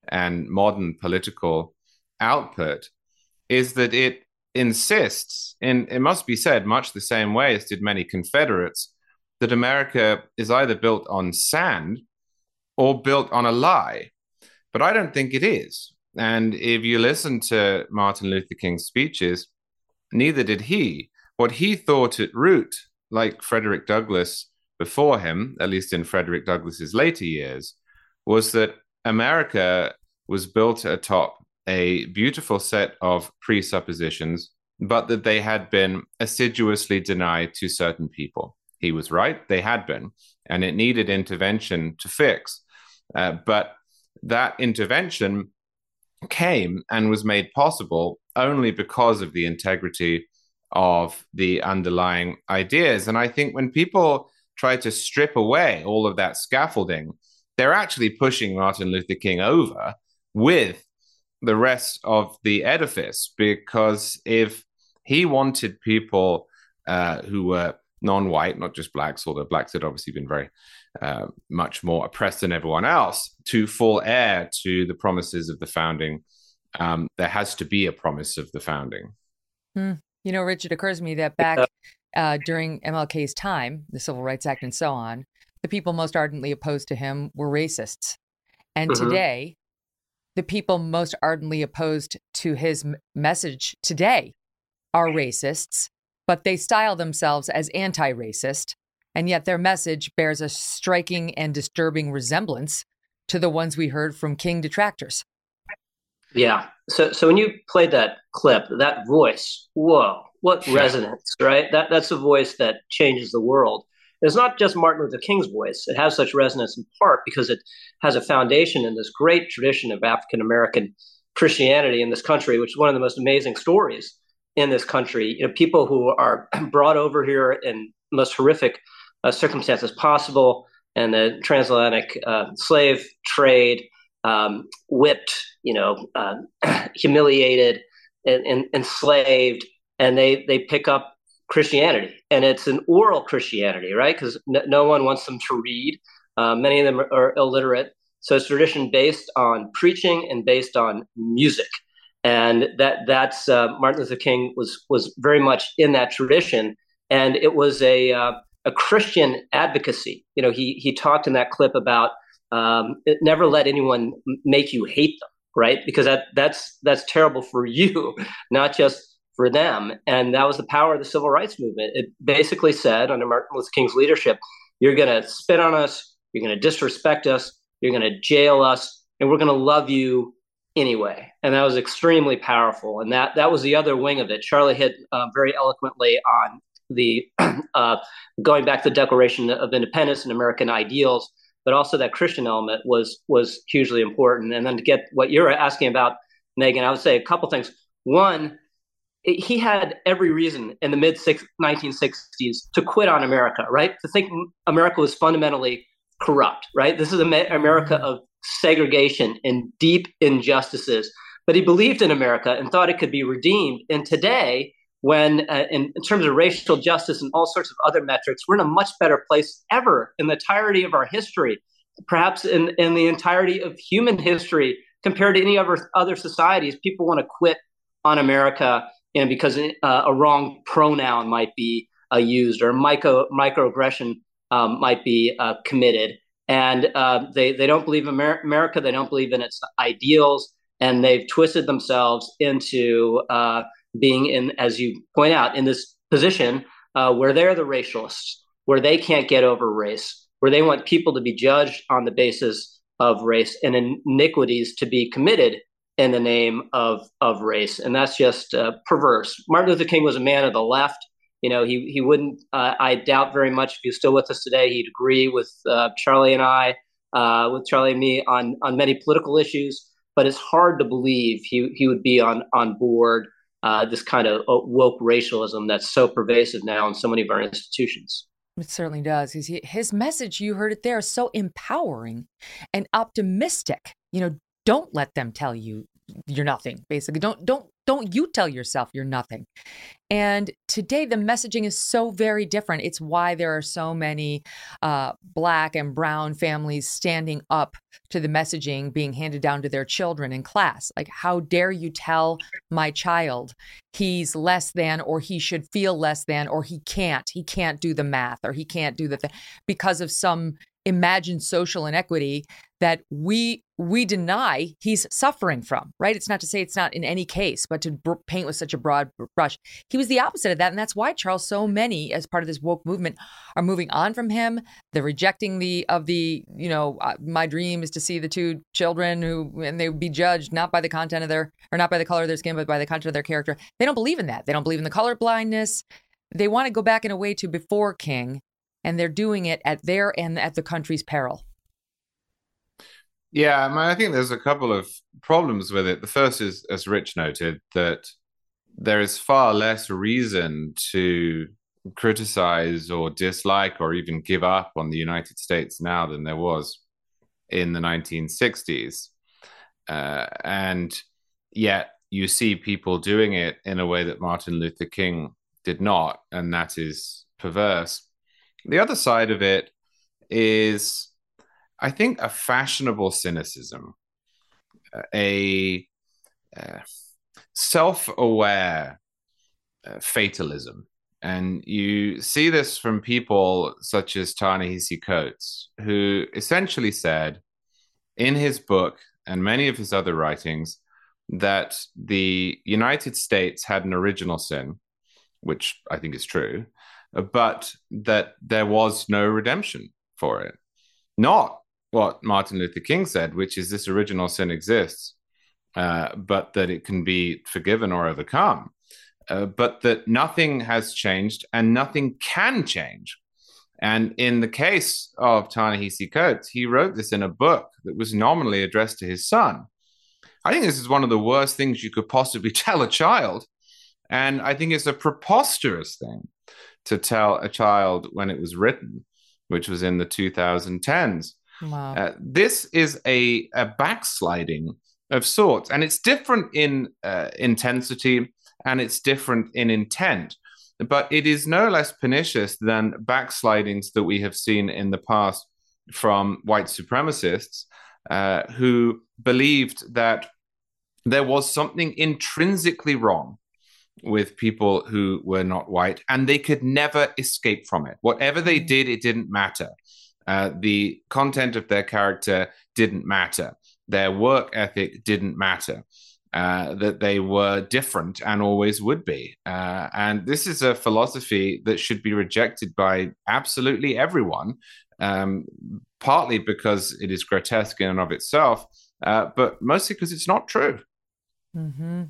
and modern political output is that it insists, and it must be said much the same way as did many Confederates, that America is either built on sand or built on a lie. But I don't think it is. And if you listen to Martin Luther King's speeches, neither did he. What he thought at root, like Frederick Douglass before him, at least in Frederick Douglass's later years, was that America was built atop a beautiful set of presuppositions, but that they had been assiduously denied to certain people. He was right, they had been, and it needed intervention to fix. Uh, but that intervention came and was made possible only because of the integrity of the underlying ideas. And I think when people try to strip away all of that scaffolding, they're actually pushing Martin Luther King over with the rest of the edifice, because if he wanted people uh, who were non-white, not just blacks, although blacks had obviously been very uh, much more oppressed than everyone else, to fall heir to the promises of the founding, um, there has to be a promise of the founding. Mm. You know, Rich, it occurs to me that back uh, during M L K's time, the Civil Rights Act and so on, the people most ardently opposed to him were racists. And mm-hmm. today, the people most ardently opposed to his m- message today are racists, but they style themselves as anti-racist. And yet their message bears a striking and disturbing resemblance to the ones we heard from King detractors. Yeah. So so when you played that clip, that voice, whoa, what resonance, right? That That's a voice that changes the world. And it's not just Martin Luther King's voice. It has such resonance in part because it has a foundation in this great tradition of African-American Christianity in this country, which is one of the most amazing stories in this country. You know, people who are brought over here in the most horrific uh, circumstances possible, and the transatlantic uh, slave trade, Um, whipped, you know, uh, humiliated and, and enslaved, and they they pick up Christianity, and it's an oral Christianity, right? Because no, no one wants them to read. Uh, many of them are, are illiterate, so it's tradition based on preaching and based on music, and that that's uh, Martin Luther King was was very much in that tradition, and it was a uh, a Christian advocacy. You know, he he talked in that clip about. Um, it never let anyone make you hate them, right? Because that that's that's terrible for you, not just for them. And that was the power of the civil rights movement. It basically said, under Martin Luther King's leadership, you're going to spit on us, you're going to disrespect us, you're going to jail us, and we're going to love you anyway. And that was extremely powerful. And that that was the other wing of it. Charlie hit uh, very eloquently on the uh, going back to the Declaration of Independence and American ideals. But also that Christian element was was hugely important. And then to get what you're asking about, Megan, I would say a couple things. One, it, he had every reason in the mid nineteen sixties to quit on America, right? To think America was fundamentally corrupt, right? This is America of segregation and deep injustices. But he believed in America and thought it could be redeemed. And today, when uh, in, in terms of racial justice and all sorts of other metrics, we're in a much better place ever in the entirety of our history perhaps in, in the entirety of human history compared to any other other societies. People want to quit on America, you know, because uh, a wrong pronoun might be uh, used, or micro microaggression um, might be uh, committed. And uh, they, they don't believe in Amer- America. They don't believe in its ideals. And they've twisted themselves into uh, being in, as you point out, in this position uh, where they're the racialists, where they can't get over race, where they want people to be judged on the basis of race and iniquities to be committed in the name of of race. And that's just uh, perverse. Martin Luther King was a man of the left. You know, he he wouldn't, uh, I doubt very much, if he's still with us today, he'd agree with uh, Charlie and I, uh, with Charlie and me on, on many political issues. But it's hard to believe he he would be on, on board uh, this kind of woke racialism that's so pervasive now in so many of our institutions. It certainly does. His, his message, you heard it there, is so empowering and optimistic. You know, don't let them tell you you're nothing, basically. Don't don't don't you tell yourself you're nothing. And today, the messaging is so very different. It's why there are so many uh, Black and brown families standing up to the messaging being handed down to their children in class. Like, how dare you tell my child he's less than, or he should feel less than, or he can't, he can't do the math, or he can't do the thing, because of some imagined social inequity that we we deny he's suffering from, right? It's not to say it's not in any case, but to br- paint with such a broad brush. He was the opposite of that. And that's why, Charles, so many, as part of this woke movement, are moving on from him. They're rejecting the of the, you know, uh, my dream is to see the two children who, and they would be judged not by the content of their, or not by the color of their skin, but by the content of their character. They don't believe in that. They don't believe in the color blindness. They want to go back in a way to before King, and they're doing it at their and at the country's peril. Yeah, I mean, I think there's a couple of problems with it. The first is, as Rich noted, that there is far less reason to criticize or dislike or even give up on the United States now than there was in the nineteen sixties. Uh, and yet you see people doing it in a way that Martin Luther King did not, and that is perverse. The other side of it is, I think, a fashionable cynicism, a, a self-aware fatalism. And you see this from people such as Ta-Nehisi Coates, who essentially said in his book and many of his other writings that the United States had an original sin, which I think is true, but that there was no redemption for it. Not what Martin Luther King said, which is this original sin exists, uh, but that it can be forgiven or overcome, uh, but that nothing has changed and nothing can change. And in the case of Ta-Nehisi Coates, he wrote this in a book that was nominally addressed to his son. I think this is one of the worst things you could possibly tell a child. And I think it's a preposterous thing to tell a child when it was written, which was in the two thousand tens. Wow. Uh, this is a, a backsliding of sorts, and it's different in uh, intensity, and it's different in intent, but it is no less pernicious than backslidings that we have seen in the past from white supremacists uh, who believed that there was something intrinsically wrong with people who were not white, and they could never escape from it. Whatever they did, it didn't matter. Uh, the content of their character didn't matter. Their work ethic didn't matter. Uh, that they were different and always would be. Uh, and this is a philosophy that should be rejected by absolutely everyone, um, partly because it is grotesque in and of itself, uh, but mostly because it's not true. Mm-hmm.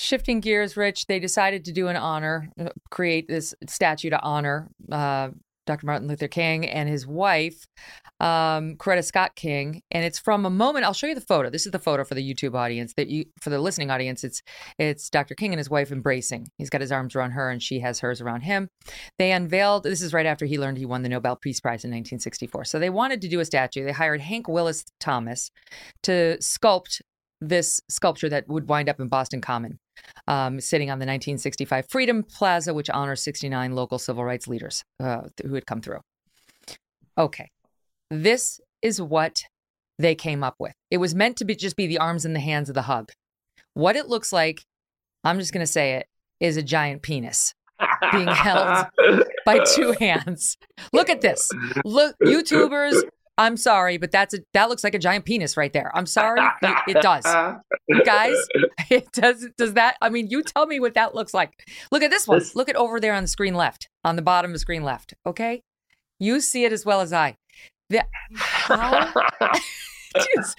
Shifting gears, Rich, they decided to do an honor, create this statue to honor uh, Doctor Martin Luther King and his wife, um, Coretta Scott King. And it's from a moment. I'll show you the photo. This is the photo for the YouTube audience, that you, for the listening audience. It's it's Doctor King and his wife embracing. He's got his arms around her and she has hers around him. They unveiled. This is right after he learned he won the Nobel Peace Prize in nineteen sixty-four. So they wanted to do a statue. They hired Hank Willis Thomas to sculpt this sculpture that would wind up in Boston Common, um, sitting on the nineteen sixty-five Freedom Plaza, which honors sixty-nine local civil rights leaders uh, who had come through. Okay, this is what they came up with. It was meant to be just be the arms and the hands of the hug. What it looks like, I'm just going to say it, is a giant penis being held by two hands. Look at this. Look, YouTubers, I'm sorry, but that's a, that looks like a giant penis right there. I'm sorry. It does. Guys, it does. Does that, I mean, you tell me what that looks like. Look at this one. Look at over there on the screen left, on the bottom of the screen left. Okay. You see it as well as I. The, how? Jeez,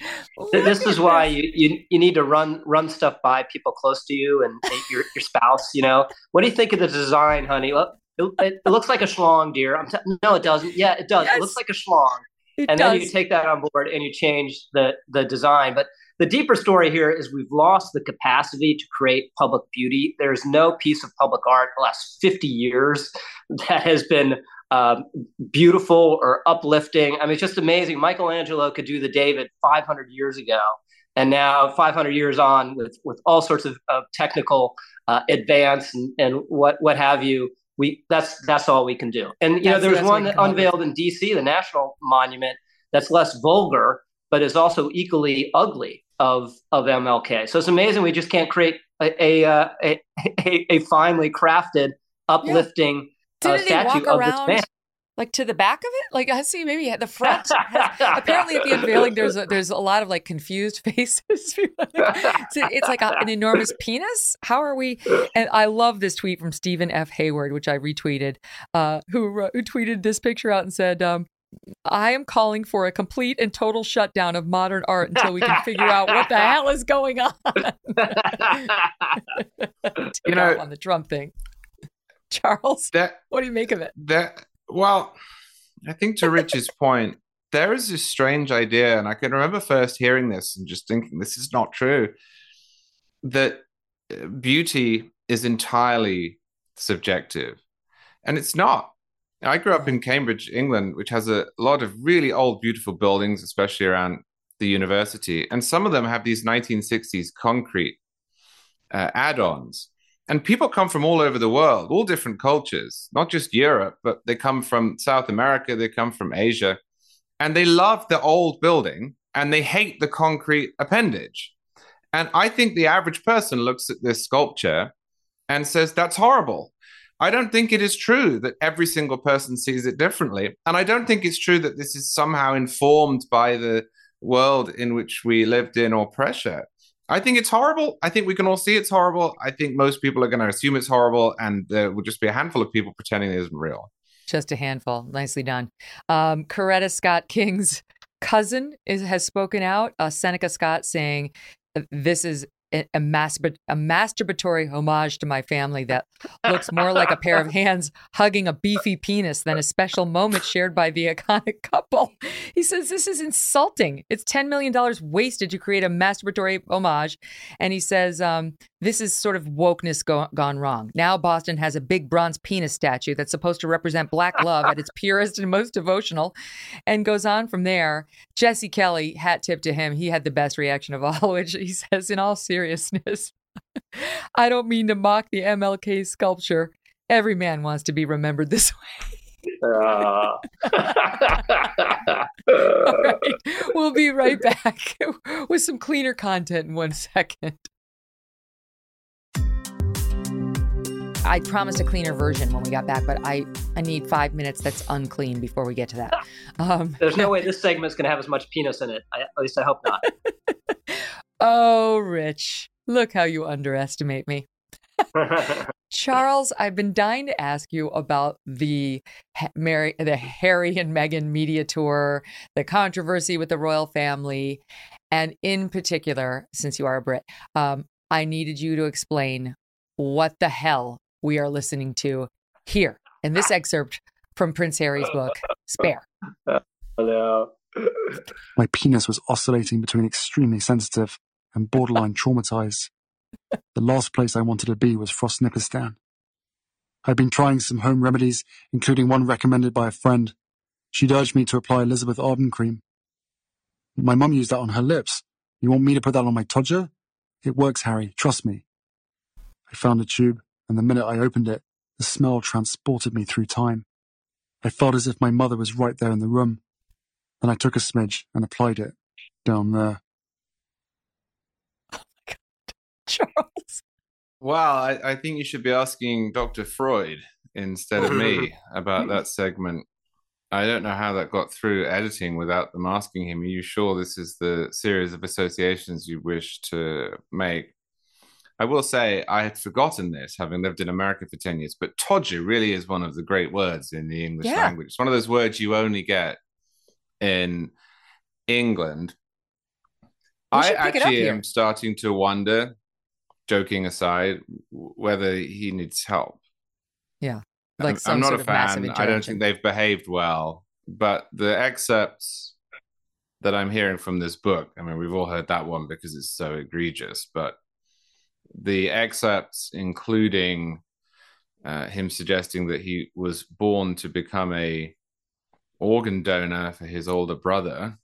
this is why you, you you need to run run stuff by people close to you and your, your spouse. You know, what do you think of the design, honey? Well, it, it, it looks like a schlong, dear. I'm t- no, it doesn't. Yeah, it does. Yes. It looks like a schlong. It and does. Then you take that on board and you change the the design. But the deeper story here is we've lost the capacity to create public beauty. There's no piece of public art in the last fifty years that has been Um, beautiful or uplifting. I mean, it's just amazing. Michelangelo could do the David five hundred years ago, and now five hundred years on with, with all sorts of, of technical uh, advance and, and what what have you, we that's that's all we can do. And, you that's, know, there's one that unveiled in D C, the National Monument, that's less vulgar, but is also equally ugly of, of M L K. So it's amazing. We just can't create a, a, a, a, a finely crafted, uplifting yeah. Didn't he walk around like to the back of it? Like I see, maybe at the front. Apparently, at the unveiling, there's a, there's a lot of like confused faces. It's like a, an enormous penis. How are we? And I love this tweet from Stephen F. Hayward, which I retweeted, uh, who who tweeted this picture out and said, um, "I am calling for a complete and total shutdown of modern art until we can figure out what the hell is going on." You know, on the Trump thing. Charles, that, what do you make of it? That, well, I think to Rich's point, there is this strange idea, and I can remember first hearing this and just thinking this is not true, that beauty is entirely subjective. And it's not. I grew up in Cambridge, England, which has a lot of really old, beautiful buildings, especially around the university. And some of them have these nineteen sixties concrete uh, add-ons. And people come from all over the world, all different cultures, not just Europe, but they come from South America, they come from Asia, and they love the old building and they hate the concrete appendage. And I think the average person looks at this sculpture and says, that's horrible. I don't think it is true that every single person sees it differently. And I don't think it's true that this is somehow informed by the world in which we lived in or pressure. I think it's horrible. I think we can all see it's horrible. I think most people are going to assume it's horrible, and there will just be a handful of people pretending it isn't real. Just a handful. Nicely done. Um, Coretta Scott King's cousin is, has spoken out. Uh, Seneca Scott saying, this is a, a, masturb- a masturbatory homage to my family that looks more like a pair of hands hugging a beefy penis than a special moment shared by the iconic couple. He says, this is insulting. It's ten million dollars wasted to create a masturbatory homage. And he says, um, this is sort of wokeness go- gone wrong. Now Boston has a big bronze penis statue that's supposed to represent Black love at its purest and most devotional, and goes on from there. Jesse Kelly, hat tip to him. He had the best reaction of all, which he says, in all seriousness, I don't mean to mock the M L K sculpture. Every man wants to be remembered this way. Uh. All right. We'll be right back with some cleaner content in one second. I promised a cleaner version when we got back, but I, I need five minutes that's unclean before we get to that. Um, There's no way this segment's going to have as much penis in it. I, at least I hope not. Oh, Rich, look how you underestimate me. Charles, I've been dying to ask you about the Mary, the Harry and Meghan media tour, the controversy with the royal family, and in particular, since you are a Brit, um, I needed you to explain what the hell we are listening to here in this excerpt from Prince Harry's book, Spare. Hello. My penis was oscillating between extremely sensitive and borderline traumatized. The last place I wanted to be was Frostnipistan. I'd been trying some home remedies, including one recommended by a friend. She'd urged me to apply Elizabeth Arden cream. My mum used that on her lips. You want me to put that on my todger? It works, Harry. Trust me. I found a tube, and the minute I opened it, the smell transported me through time. I felt as if my mother was right there in the room. And I took a smidge and applied it down there. Oh my God, Charles. Wow, I, I think you should be asking Doctor Freud instead of me about that segment. I don't know how that got through editing without them asking him, are you sure this is the series of associations you wish to make? I will say I had forgotten this, having lived in America for ten years, but todger really is one of the great words in the English yeah. language. It's one of those words you only get in England. I actually am starting to wonder, joking aside, whether he needs help. Yeah. Like I'm, I'm not a fan. I don't think they've behaved well, but the excerpts that I'm hearing from this book, I mean, we've all heard that one because it's so egregious, but the excerpts, including uh, him suggesting that he was born to become a organ donor for his older brother,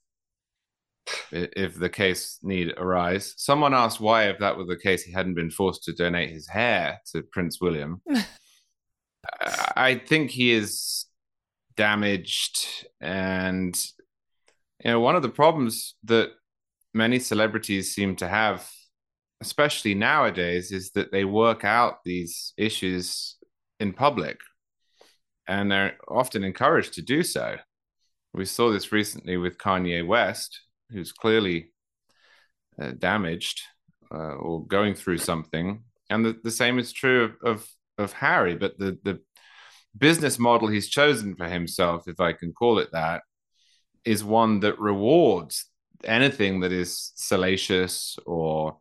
if the case need arise. Someone asked why, if that were the case, he hadn't been forced to donate his hair to Prince William. I think he is damaged, and you know, one of the problems that many celebrities seem to have, especially nowadays, is that they work out these issues in public, and they're often encouraged to do so. We saw this recently with Kanye West, who's clearly uh, damaged uh, or going through something, and the, the same is true of, of of Harry, but the, the business model he's chosen for himself, if I can call it that, is one that rewards anything that is salacious or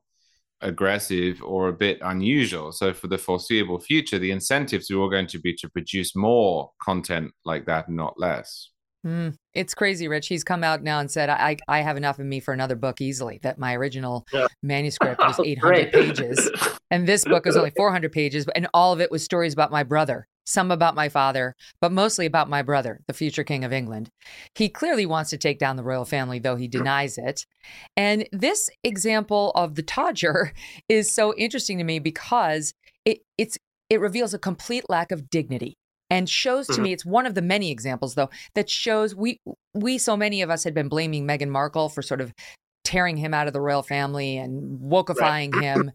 aggressive or a bit unusual. So for the foreseeable future, the incentives are all going to be to produce more content like that, not less. Mm, it's crazy, Rich. He's come out now and said, I I have enough in me for another book easily, that my original yeah. manuscript was eight hundred pages. And this book is only four hundred pages. And all of it was stories about my brother, some about my father, but mostly about my brother, the future king of England. He clearly wants to take down the royal family, though he denies it. And this example of the todger is so interesting to me because it it's it reveals a complete lack of dignity. And shows to mm-hmm. me, it's one of the many examples, though, that shows we, we so many of us had been blaming Meghan Markle for sort of tearing him out of the royal family and wokeifying right. him.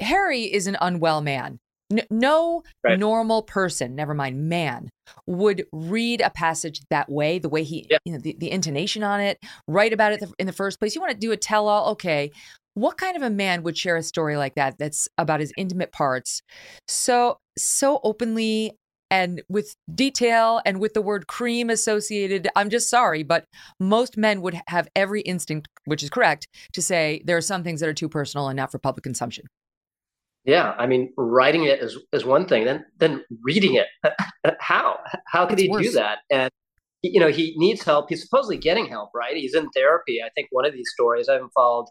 Harry is an unwell man. N- no right. normal person, never mind man, would read a passage that way, the way he, yeah. you know, the, the intonation on it, write about it in the first place. You want to do a tell-all? Okay. What kind of a man would share a story like that that's about his intimate parts so so openly and with detail and with the word cream associated? I'm just sorry, but most men would have every instinct, which is correct, to say there are some things that are too personal and not for public consumption. Yeah. I mean, writing it is, is one thing. Then then reading it. How? How could it's he worse. do that? And, you know, he needs help. He's supposedly getting help, right? He's in therapy. I think one of these stories, I haven't followed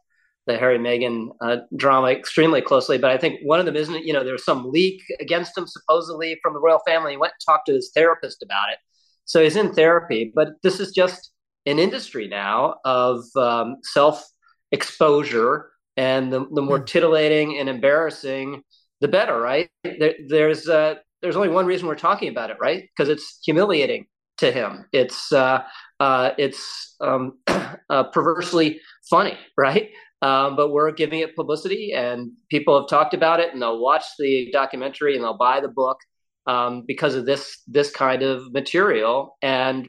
the Harry Meghan uh, drama extremely closely, but I think one of them isn't, you know, there was some leak against him supposedly from the royal family. He went and talked to his therapist about it. So he's in therapy, but this is just an industry now of um, self-exposure, and the, the more titillating and embarrassing, the better, right? There, there's uh, there's only one reason we're talking about it, right? Because it's humiliating to him. It's uh, uh, it's um, uh, perversely funny, right? Um, but we're giving it publicity, and people have talked about it, and they'll watch the documentary and they'll buy the book um, because of this this kind of material. And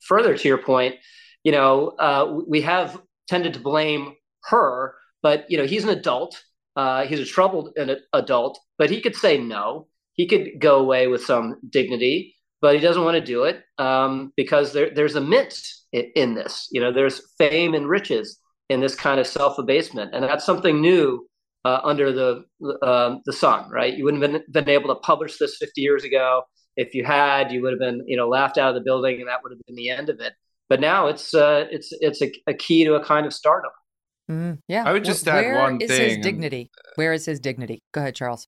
further to your point, you know, uh, we have tended to blame her, but you know, he's an adult. Uh, he's a troubled an adult, but he could say no. He could go away with some dignity, but he doesn't want to do it um, because there, there's a mint in this. You know, there's fame and riches in this kind of self-abasement. And that's something new uh, under the uh, the sun, right? You wouldn't have been, been able to publish this fifty years ago. If you had, you would have been, you know, laughed out of the building, and that would have been the end of it. But now it's uh, it's it's a, a key to a kind of stardom. Mm, yeah. I would just well, add where one is thing. His dignity? Where is his dignity? Go ahead, Charles.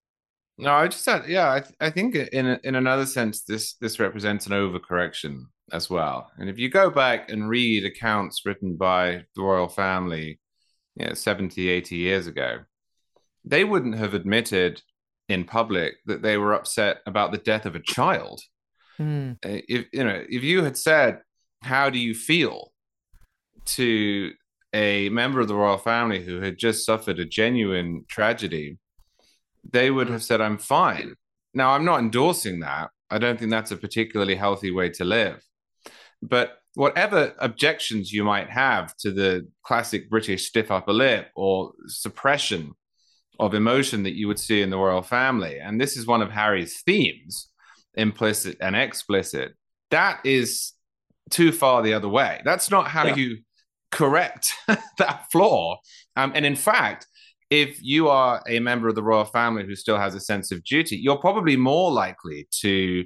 No, I just said, yeah, I, th- I think in in another sense, this this represents an overcorrection as well. And if you go back and read accounts written by the royal family, you know, seventy, eighty years ago, they wouldn't have admitted in public that they were upset about the death of a child. Mm. If you know, if you had said, "How do you feel?" to a member of the royal family who had just suffered a genuine tragedy, they would have said, I'm fine. Now, I'm not endorsing that. I don't think that's a particularly healthy way to live. But whatever objections you might have to the classic British stiff upper lip or suppression of emotion that you would see in the royal family, and this is one of Harry's themes, implicit and explicit, that is too far the other way. That's not how yeah. you correct that flaw. Um, and in fact, if you are a member of the royal family who still has a sense of duty, you're probably more likely to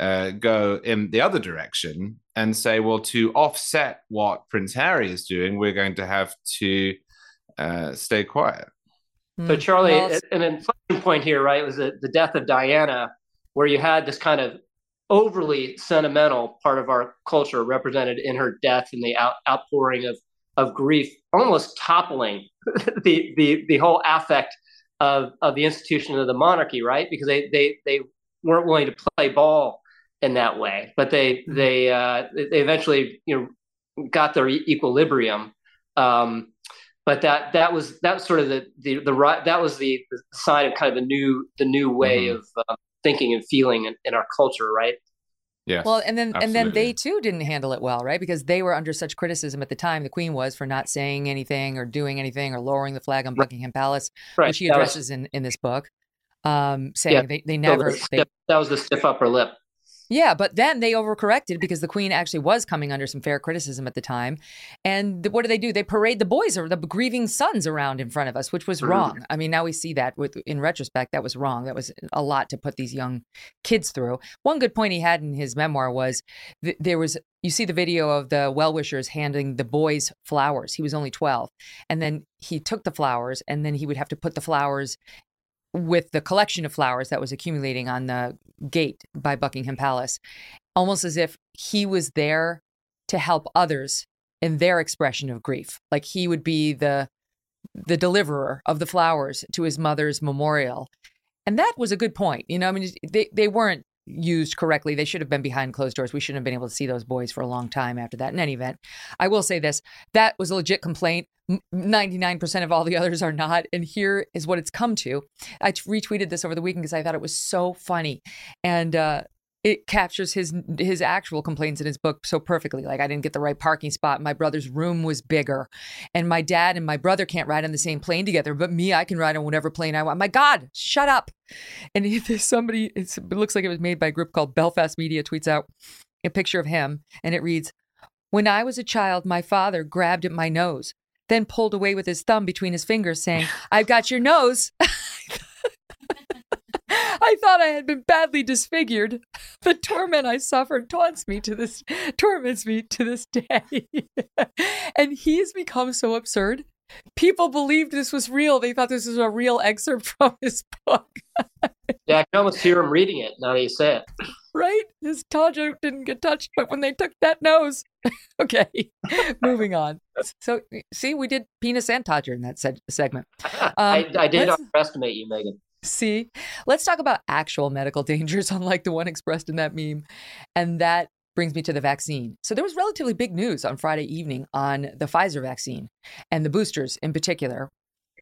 uh, go in the other direction and say, well, to offset what Prince Harry is doing, we're going to have to uh, stay quiet. So, Charlie, yes. an inflection point here, right, was the, the death of Diana, where you had this kind of overly sentimental part of our culture represented in her death and the out, outpouring of of grief, almost toppling the the the whole affect of, of the institution of the monarchy, right? Because they they they weren't willing to play ball in that way, but they they uh, they eventually you know got their equilibrium. Um, But that that was that was sort of the the the that was the, the sign of kind of the new the new way mm-hmm. of uh, thinking and feeling in, in our culture, right? Yeah. Well, and then absolutely. and then they too didn't handle it well, right? Because they were under such criticism at the time. The Queen was for not saying anything or doing anything or lowering the flag on Buckingham Palace, right. which she addresses was, in, in this book, um, saying yeah, they they never. That was, they, that was the stiff upper lip. Yeah, but then they overcorrected because the Queen actually was coming under some fair criticism at the time. And what do they do? They parade the boys or the grieving sons around in front of us, which was wrong. I mean, now we see that with, in retrospect, that was wrong. That was a lot to put these young kids through. One good point he had in his memoir was th- there was you see the video of the well-wishers handing the boys flowers. He was only twelve. And then he took the flowers and then he would have to put the flowers with the collection of flowers that was accumulating on the gate by Buckingham Palace, almost as if he was there to help others in their expression of grief. Like he would be the the deliverer of the flowers to his mother's memorial. And that was a good point. You know, I mean, they, they weren't used correctly. They should have been behind closed doors. We shouldn't have been able to see those boys for a long time after that. In any event, I will say this, that was a legit complaint. ninety-nine percent of all the others are not. And here is what it's come to. I retweeted this over the weekend because I thought it was so funny. And uh, it captures his his actual complaints in his book so perfectly. Like, I didn't get the right parking spot. My brother's room was bigger. And my dad and my brother can't ride on the same plane together. But me, I can ride on whatever plane I want. My God, shut up. And if there's somebody, it's, it looks like it was made by a group called Belfast Media, tweets out a picture of him. And it reads, when I was a child, my father grabbed at my nose, then pulled away with his thumb between his fingers saying, I've got your nose. I thought I had been badly disfigured. The torment I suffered taunts me to this, torments me to this day. And he's become so absurd. People believed this was real. They thought this was a real excerpt from his book. Yeah, I can almost hear him reading it now that you say it. Right? His tall joke didn't get touched, but when they took that nose. Okay, moving on. So, see, we did penis and Todger in that se- segment. Um, I, I did not underestimate you, Megan. See, let's talk about actual medical dangers, unlike the one expressed in that meme. And that brings me to the vaccine. So there was relatively big news on Friday evening on the Pfizer vaccine and the boosters in particular,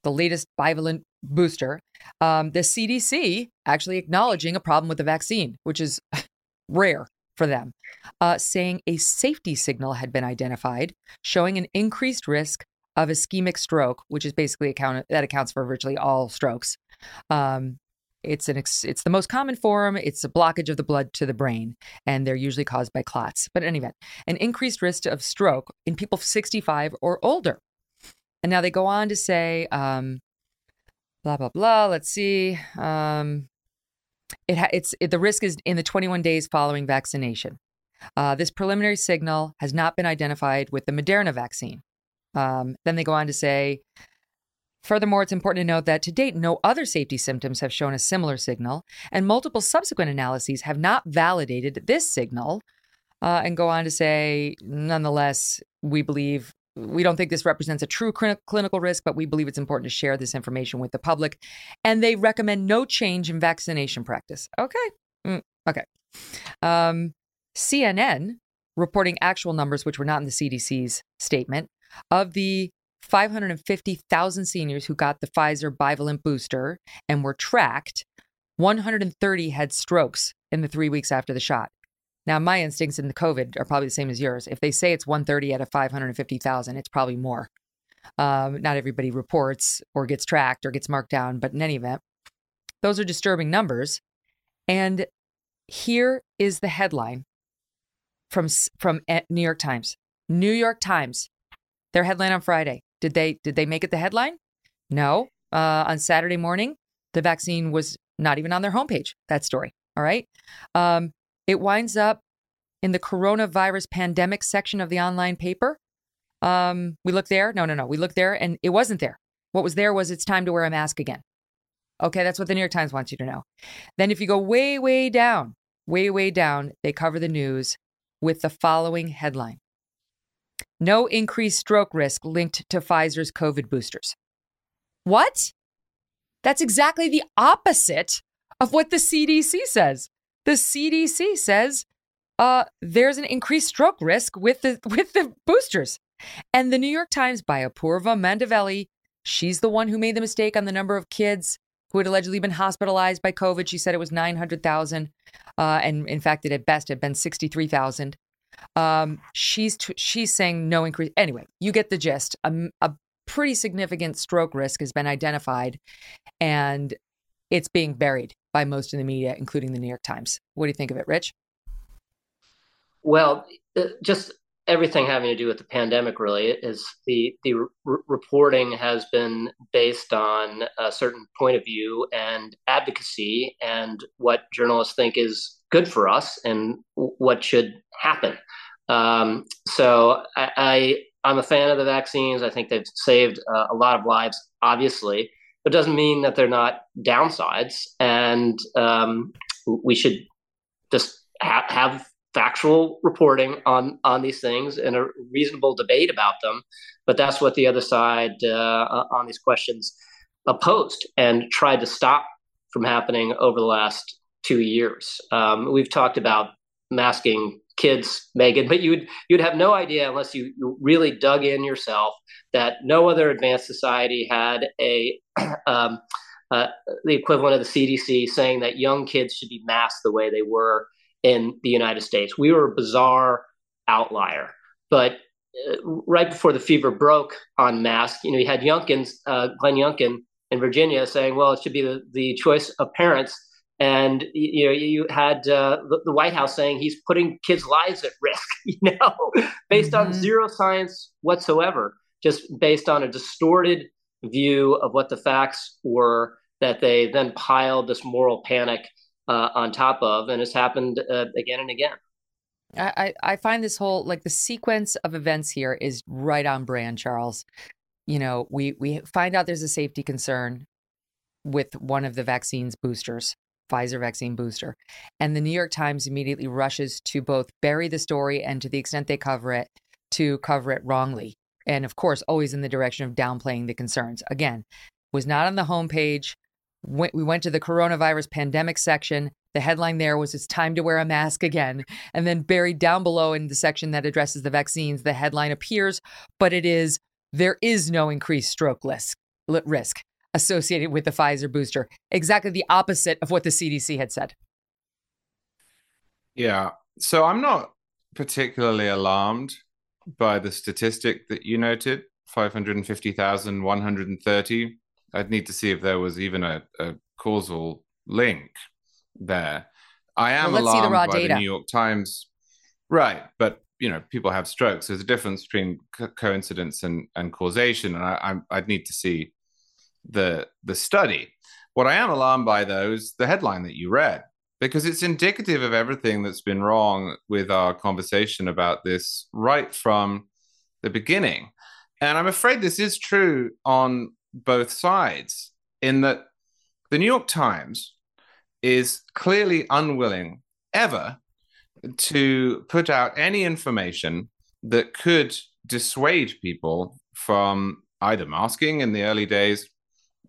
the latest bivalent booster. Um, the C D C actually acknowledging a problem with the vaccine, which is rare for them, uh, saying a safety signal had been identified, showing an increased risk of ischemic stroke, which is basically account- that accounts for virtually all strokes. Um, it's an ex- it's the most common form. It's a blockage of the blood to the brain, and they're usually caused by clots. But in any event, an increased risk of stroke in people sixty-five or older. And now they go on to say, um, blah, blah, blah. Let's see. Um, it ha- it's it, the risk is in the twenty-one days following vaccination. Uh, this preliminary signal has not been identified with the Moderna vaccine. Um, then they go on to say, furthermore, it's important to note that to date, no other safety symptoms have shown a similar signal, and multiple subsequent analyses have not validated this signal, uh, and go on to say, nonetheless, we believe we don't think this represents a true clin- clinical risk, but we believe it's important to share this information with the public. And they recommend no change in vaccination practice. OK. Mm, OK. Um, C N N reporting actual numbers, which were not in the C D C's statement, of the five hundred fifty thousand seniors who got the Pfizer bivalent booster and were tracked, one hundred thirty had strokes in the three weeks after the shot. Now, my instincts in the COVID are probably the same as yours. If they say it's one hundred thirty out of five hundred fifty thousand, it's probably more. Um, not everybody reports or gets tracked or gets marked down, but in any event, those are disturbing numbers. And here is the headline from from New York Times. New York Times, their headline on Friday. Did they did they make it the headline? No. Uh, on Saturday morning, the vaccine was not even on their homepage. That story. All right. Um, it winds up in the coronavirus pandemic section of the online paper. Um, we look there. No, no, no. We look there and it wasn't there. What was there was it's time to wear a mask again. Okay, that's what the New York Times wants you to know. Then if you go way, way down, way, way down, they cover the news with the following headline. No increased stroke risk linked to Pfizer's COVID boosters. What? That's exactly the opposite of what the C D C says. The C D C says uh, there's an increased stroke risk with the with the boosters. And the New York Times by Apoorva Mandavelli, she's the one who made the mistake on the number of kids who had allegedly been hospitalized by COVID. She said it was nine hundred thousand. Uh, and in fact, it at best had been sixty-three thousand. Um, she's t- she's saying no increase. Anyway, you get the gist. A, a pretty significant stroke risk has been identified and it's being buried by most of the media, including the New York Times. What do you think of it, Rich? Well, just everything having to do with the pandemic really is the the re- reporting has been based on a certain point of view and advocacy and what journalists think is good for us and what should happen. Um, so I, I, I'm a fan of the vaccines. I think they've saved uh, a lot of lives, obviously, but it doesn't mean that they're not downsides. And um, we should just ha- have factual reporting on, on these things and a reasonable debate about them. But that's what the other side uh, on these questions opposed and tried to stop from happening over the last two years. Um, we've talked about masking kids, Megan, but you'd you'd have no idea unless you really dug in yourself that no other advanced society had a um, uh, the equivalent of the C D C saying that young kids should be masked the way they were in the United States. We were a bizarre outlier, but uh, right before the fever broke on masks, you know, you had Youngkin's, uh, Glenn Youngkin in Virginia saying, well, it should be the, the choice of parents. And, you know, you had uh, the White House saying he's putting kids' lives at risk, you know, based mm-hmm. on zero science whatsoever, just based on a distorted view of what the facts were that they then piled this moral panic uh, on top of. And it's happened uh, again and again. I, I find this whole like the sequence of events here is right on brand, Charles. You know, we we find out there's a safety concern with one of the vaccine's boosters. Pfizer vaccine booster. And the New York Times immediately rushes to both bury the story and to the extent they cover it, to cover it wrongly. And of course, always in the direction of downplaying the concerns. Again, was not on the homepage. We went to the coronavirus pandemic section. The headline there was it's time to wear a mask again. And then buried down below in the section that addresses the vaccines, the headline appears, but it is there is no increased stroke risk associated with the Pfizer booster. Exactly the opposite of what the C D C had said. Yeah. So I'm not particularly alarmed by the statistic that you noted, five hundred fifty thousand, one hundred thirty. I'd need to see if there was even a, a causal link there. I am well, alarmed the raw by data. The New York Times. Right. But, you know, people have strokes. There's a difference between co- coincidence and, and causation. And I, I'm, I'd need to see the the study. What I am alarmed by, though, is the headline that you read, because it's indicative of everything that's been wrong with our conversation about this right from the beginning. And I'm afraid this is true on both sides, in that the New York Times is clearly unwilling ever to put out any information that could dissuade people from either masking in the early days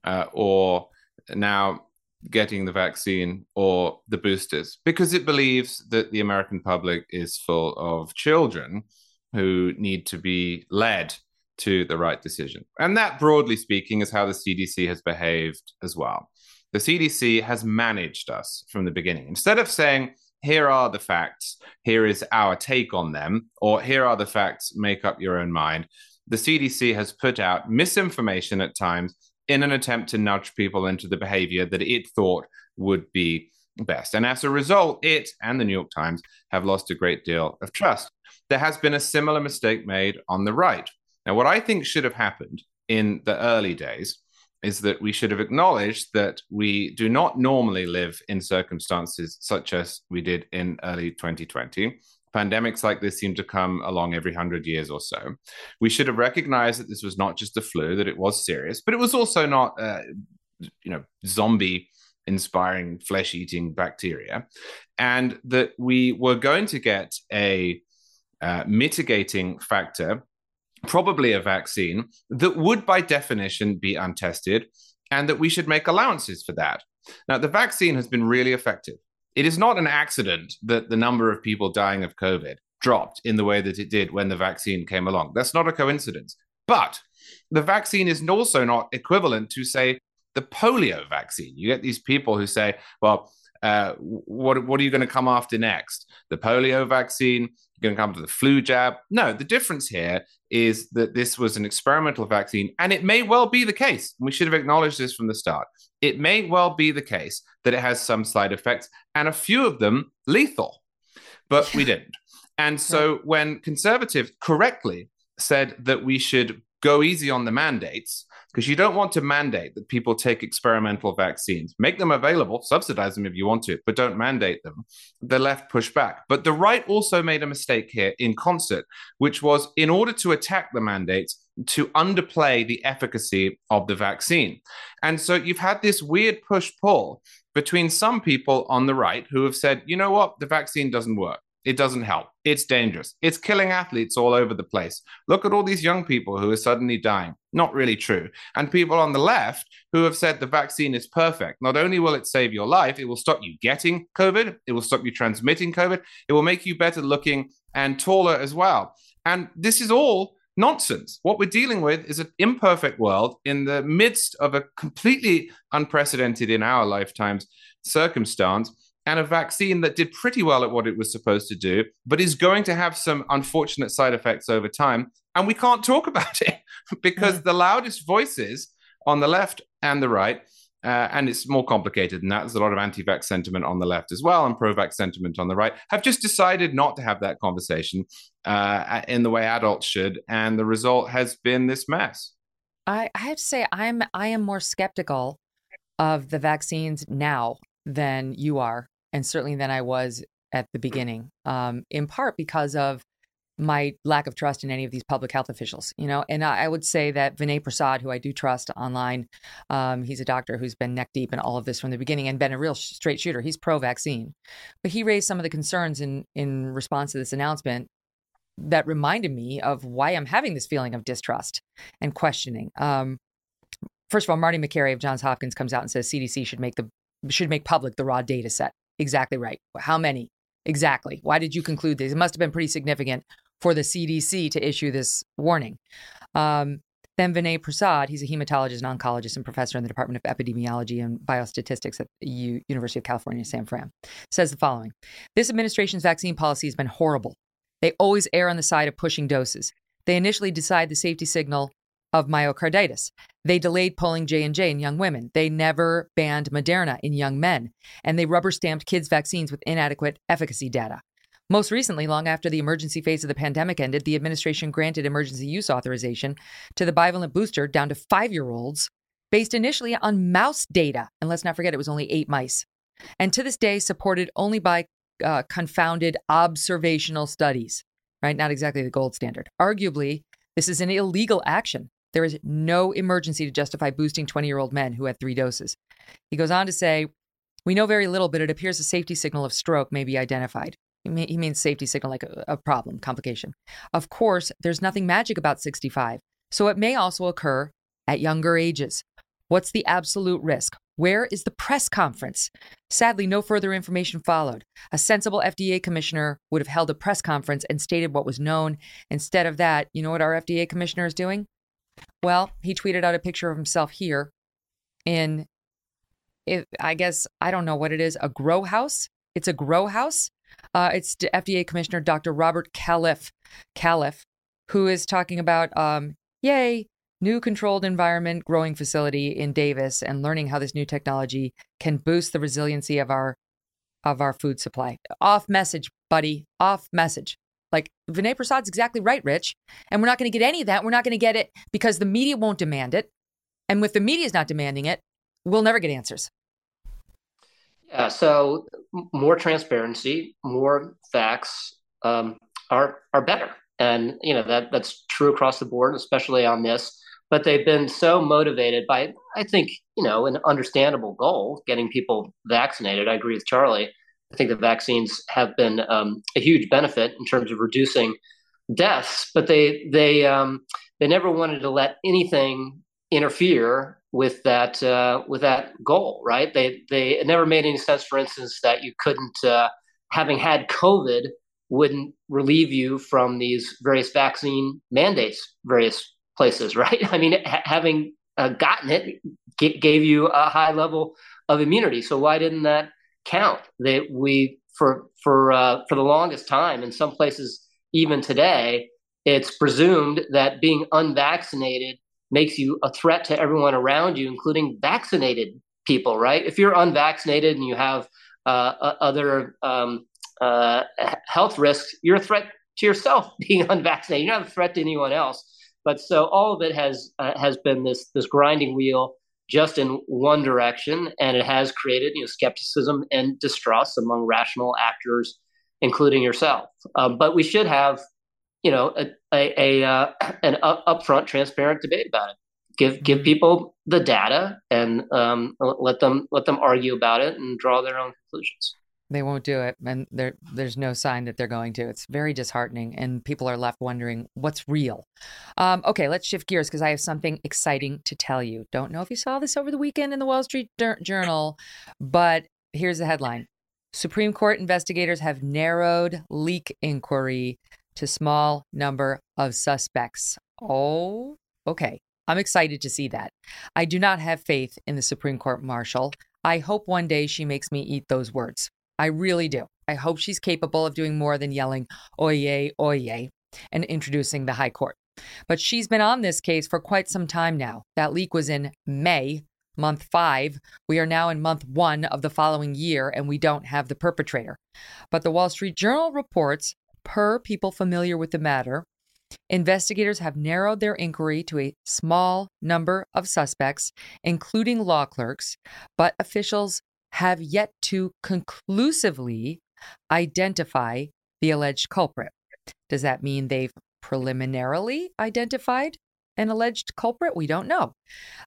Uh, or now getting the vaccine or the boosters, because it believes that the American public is full of children who need to be led to the right decision. And that, broadly speaking, is how the C D C has behaved as well. The C D C has managed us from the beginning. Instead of saying, here are the facts, here is our take on them, or here are the facts, make up your own mind, the C D C has put out misinformation at times in an attempt to nudge people into the behavior that it thought would be best. And as a result, it and the New York Times have lost a great deal of trust. There has been a similar mistake made on the right. Now, what I think should have happened in the early days is that we should have acknowledged that we do not normally live in circumstances such as we did in early twenty twenty. Pandemics like this seem to come along every hundred years or so. We should have recognized that this was not just a flu, that it was serious, but it was also not, uh, you know, zombie-inspiring, flesh-eating bacteria, and that we were going to get a uh, mitigating factor, probably a vaccine, that would by definition be untested, and that we should make allowances for that. Now, the vaccine has been really effective. It is not an accident that the number of people dying of COVID dropped in the way that it did when the vaccine came along. That's not a coincidence. But the vaccine is also not equivalent to, say, the polio vaccine. You get these people who say, well, uh, what, what are you going to come after next? The polio vaccine? You're going to come to the flu jab? No, the difference here is that this was an experimental vaccine, and it may well be the case, and we should have acknowledged this from the start, it may well be the case that it has some side effects, and a few of them lethal, but we didn't. And so when conservatives correctly said that we should go easy on the mandates, because you don't want to mandate that people take experimental vaccines. Make them available, subsidize them if you want to, but don't mandate them. The left pushed back. But the right also made a mistake here in concert, which was, in order to attack the mandates, to underplay the efficacy of the vaccine. And so you've had this weird push-pull between some people on the right who have said, you know what, the vaccine doesn't work. It doesn't help. It's dangerous. It's killing athletes all over the place. Look at all these young people who are suddenly dying. Not really true. And people on the left who have said the vaccine is perfect. Not only will it save your life, it will stop you getting COVID. It will stop you transmitting COVID. It will make you better looking and taller as well. And this is all nonsense. What we're dealing with is an imperfect world in the midst of a completely unprecedented in our lifetimes circumstance, and a vaccine that did pretty well at what it was supposed to do, but is going to have some unfortunate side effects over time. And we can't talk about it because the loudest voices on the left and the right, uh, and it's more complicated than that, there's a lot of anti-vax sentiment on the left as well and pro-vax sentiment on the right, have just decided not to have that conversation uh, in the way adults should. And the result has been this mess. I, I have to say, I'm I am more skeptical of the vaccines now than you are. And certainly than I was at the beginning, um, in part because of my lack of trust in any of these public health officials, you know, and I, I would say that Vinay Prasad, who I do trust online, um, he's a doctor who's been neck deep in all of this from the beginning and been a real sh- straight shooter. He's pro-vaccine, but he raised some of the concerns in, in response to this announcement that reminded me of why I'm having this feeling of distrust and questioning. Um, first of all, Marty McCary of Johns Hopkins comes out and says C D C should make the should make public the raw data set. Exactly right. How many? Exactly. Why did you conclude this? It must have been pretty significant for the C D C to issue this warning. Um, then Vinay Prasad, he's a hematologist and oncologist and professor in the Department of Epidemiology and Biostatistics at the U- University of California, San Fran, says the following. This administration's vaccine policy has been horrible. They always err on the side of pushing doses. They initially decide the safety signal of myocarditis. They delayed polling J and J in young women. They never banned Moderna in young men. And they rubber-stamped kids' vaccines with inadequate efficacy data. Most recently, long after the emergency phase of the pandemic ended, the administration granted emergency use authorization to the bivalent booster down to five-year-olds, based initially on mouse data. And let's not forget, it was only eight mice. And to this day, supported only by uh, confounded observational studies, right? Not exactly the gold standard. Arguably, this is an illegal action. There is no emergency to justify boosting twenty-year-old men who had three doses. He goes on to say, we know very little, but it appears a safety signal of stroke may be identified. He, may, he means safety signal like a, a problem, complication. Of course, there's nothing magic about sixty-five, so it may also occur at younger ages. What's the absolute risk? Where is the press conference? Sadly, no further information followed. A sensible F D A commissioner would have held a press conference and stated what was known. Instead of that, you know what our F D A commissioner is doing? Well, he tweeted out a picture of himself here in, if, I guess, I don't know what it is, a grow house. It's a grow house. Uh, it's F D A Commissioner Doctor Robert Califf, Califf, who is talking about, um, yay, new controlled environment growing facility in Davis, and learning how this new technology can boost the resiliency of our of our food supply. Off message, buddy. Off message. Like, Vinay Prasad's exactly right, Rich. And we're not going to get any of that. We're not going to get it because the media won't demand it. And with the media's not demanding it, we'll never get answers. Yeah, so more transparency, more facts um, are are better. And, you know, that that's true across the board, especially on this. But they've been so motivated by, I think, you know, an understandable goal, getting people vaccinated. I agree with Charlie. I think the vaccines have been um, a huge benefit in terms of reducing deaths, but they they um, they never wanted to let anything interfere with that uh, with that goal, right? They they it never made any sense, for instance, that you couldn't uh, having had COVID wouldn't relieve you from these various vaccine mandates, various places, right? I mean, ha- having uh, gotten it g- gave you a high level of immunity. So why didn't that count? That we for for uh, for the longest time, in some places even today, it's presumed that being unvaccinated makes you a threat to everyone around you, including vaccinated people, right? If you're unvaccinated and you have uh, other um, uh, health risks, you're a threat to yourself being unvaccinated. You're not a threat to anyone else. But so all of it has uh, has been this this grinding wheel just in one direction, and it has created, you know, skepticism and distrust among rational actors, including yourself. Um, but we should have, you know, a, a, a uh, an up, upfront, transparent debate about it. Give give people the data and um, let them let them argue about it and draw their own conclusions. They won't do it, and there there's no sign that they're going to. It's very disheartening, and people are left wondering what's real. Um, okay, let's shift gears because I have something exciting to tell you. Don't know if you saw this over the weekend in the Wall Street Journal, but here's the headline. Supreme Court investigators have narrowed leak inquiry to small number of suspects. Oh, okay. I'm excited to see that. I do not have faith in the Supreme Court Marshal. I hope one day she makes me eat those words. I really do. I hope she's capable of doing more than yelling, "Oyez, oyez," and introducing the high court. But she's been on this case for quite some time now. That leak was in May, month five. We are now in month one of the following year, and we don't have the perpetrator. But the Wall Street Journal reports, per people familiar with the matter, investigators have narrowed their inquiry to a small number of suspects, including law clerks, but officials have yet to conclusively identify the alleged culprit. Does that mean they've preliminarily identified an alleged culprit? We don't know.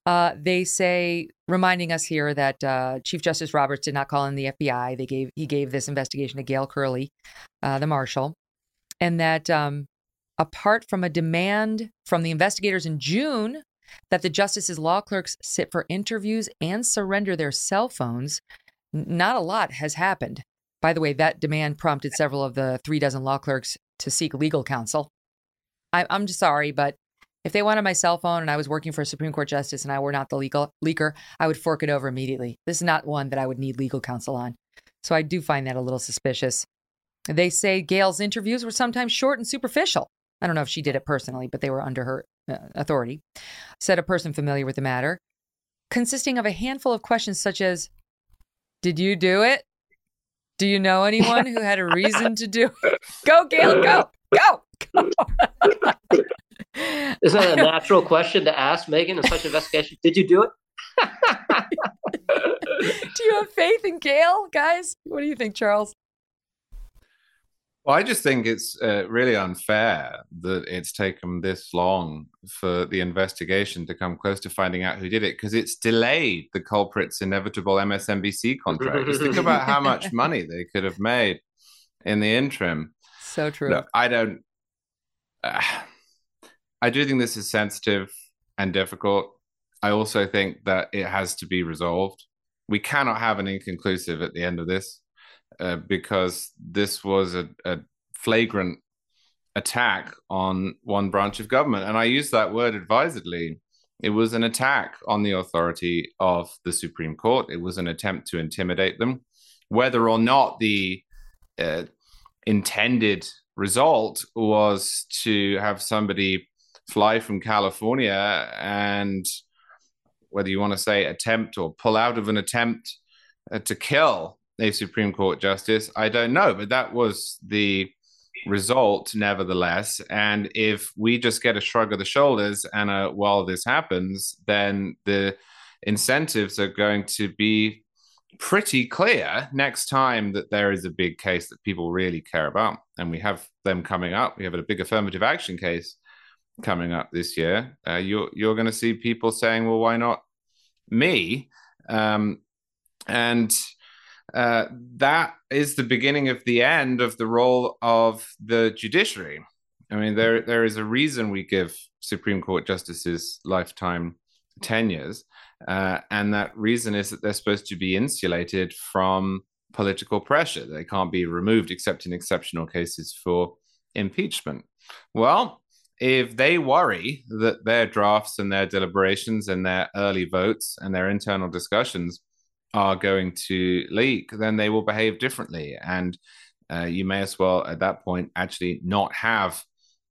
Uh, they say, reminding us here that uh, Chief Justice Roberts did not call in the F B I. They gave he gave this investigation to Gail Curley, uh, the marshal, and that um, apart from a demand from the investigators in June that the justices' law clerks sit for interviews and surrender their cell phones, not a lot has happened. By the way, that demand prompted several of the three dozen law clerks to seek legal counsel. I, I'm just sorry, but if they wanted my cell phone and I was working for a Supreme Court justice and I were not the legal leaker, I would fork it over immediately. This is not one that I would need legal counsel on. So I do find that a little suspicious. They say Gail's interviews were sometimes short and superficial. I don't know if she did it personally, but they were under her uh, authority, said a person familiar with the matter, consisting of a handful of questions such as, did you do it? Do you know anyone who had a reason to do it? Go, Gail, go, go, go. Is that a natural question to ask, Megan, in such an investigation? Did you do it? Do you have faith in Gail, guys? What do you think, Charles? Well, I just think it's uh, really unfair that it's taken this long for the investigation to come close to finding out who did it, because it's delayed the culprit's inevitable M S N B C contract. Just think about how much money they could have made in the interim. So true. Look, I don't... Uh, I do think this is sensitive and difficult. I also think that it has to be resolved. we cannot have an inconclusive at the end of this, uh, because this was a, a flagrant attack on one branch of government. And I use that word advisedly. It was an attack on the authority of the Supreme Court. It was an attempt to intimidate them. Whether or not the uh, intended result was to have somebody fly from California and, whether you want to say attempt or pull out of an attempt uh, to kill a Supreme Court justice, I don't know. But that was the result, nevertheless. And if we just get a shrug of the shoulders and a, well, this happens, then the incentives are going to be pretty clear next time that there is a big case that people really care about. And we have them coming up. We have a big affirmative action case coming up this year. Uh, you're you're going to see people saying, well, why not me? Um, and uh, that is the beginning of the end of the role of the judiciary. I mean, there there is a reason we give Supreme Court justices lifetime tenures. Uh, and that reason is that they're supposed to be insulated from political pressure. They can't be removed except in exceptional cases for impeachment. Well, if they worry that their drafts and their deliberations and their early votes and their internal discussions are going to leak, then they will behave differently. And uh, you may as well, at that point, actually not have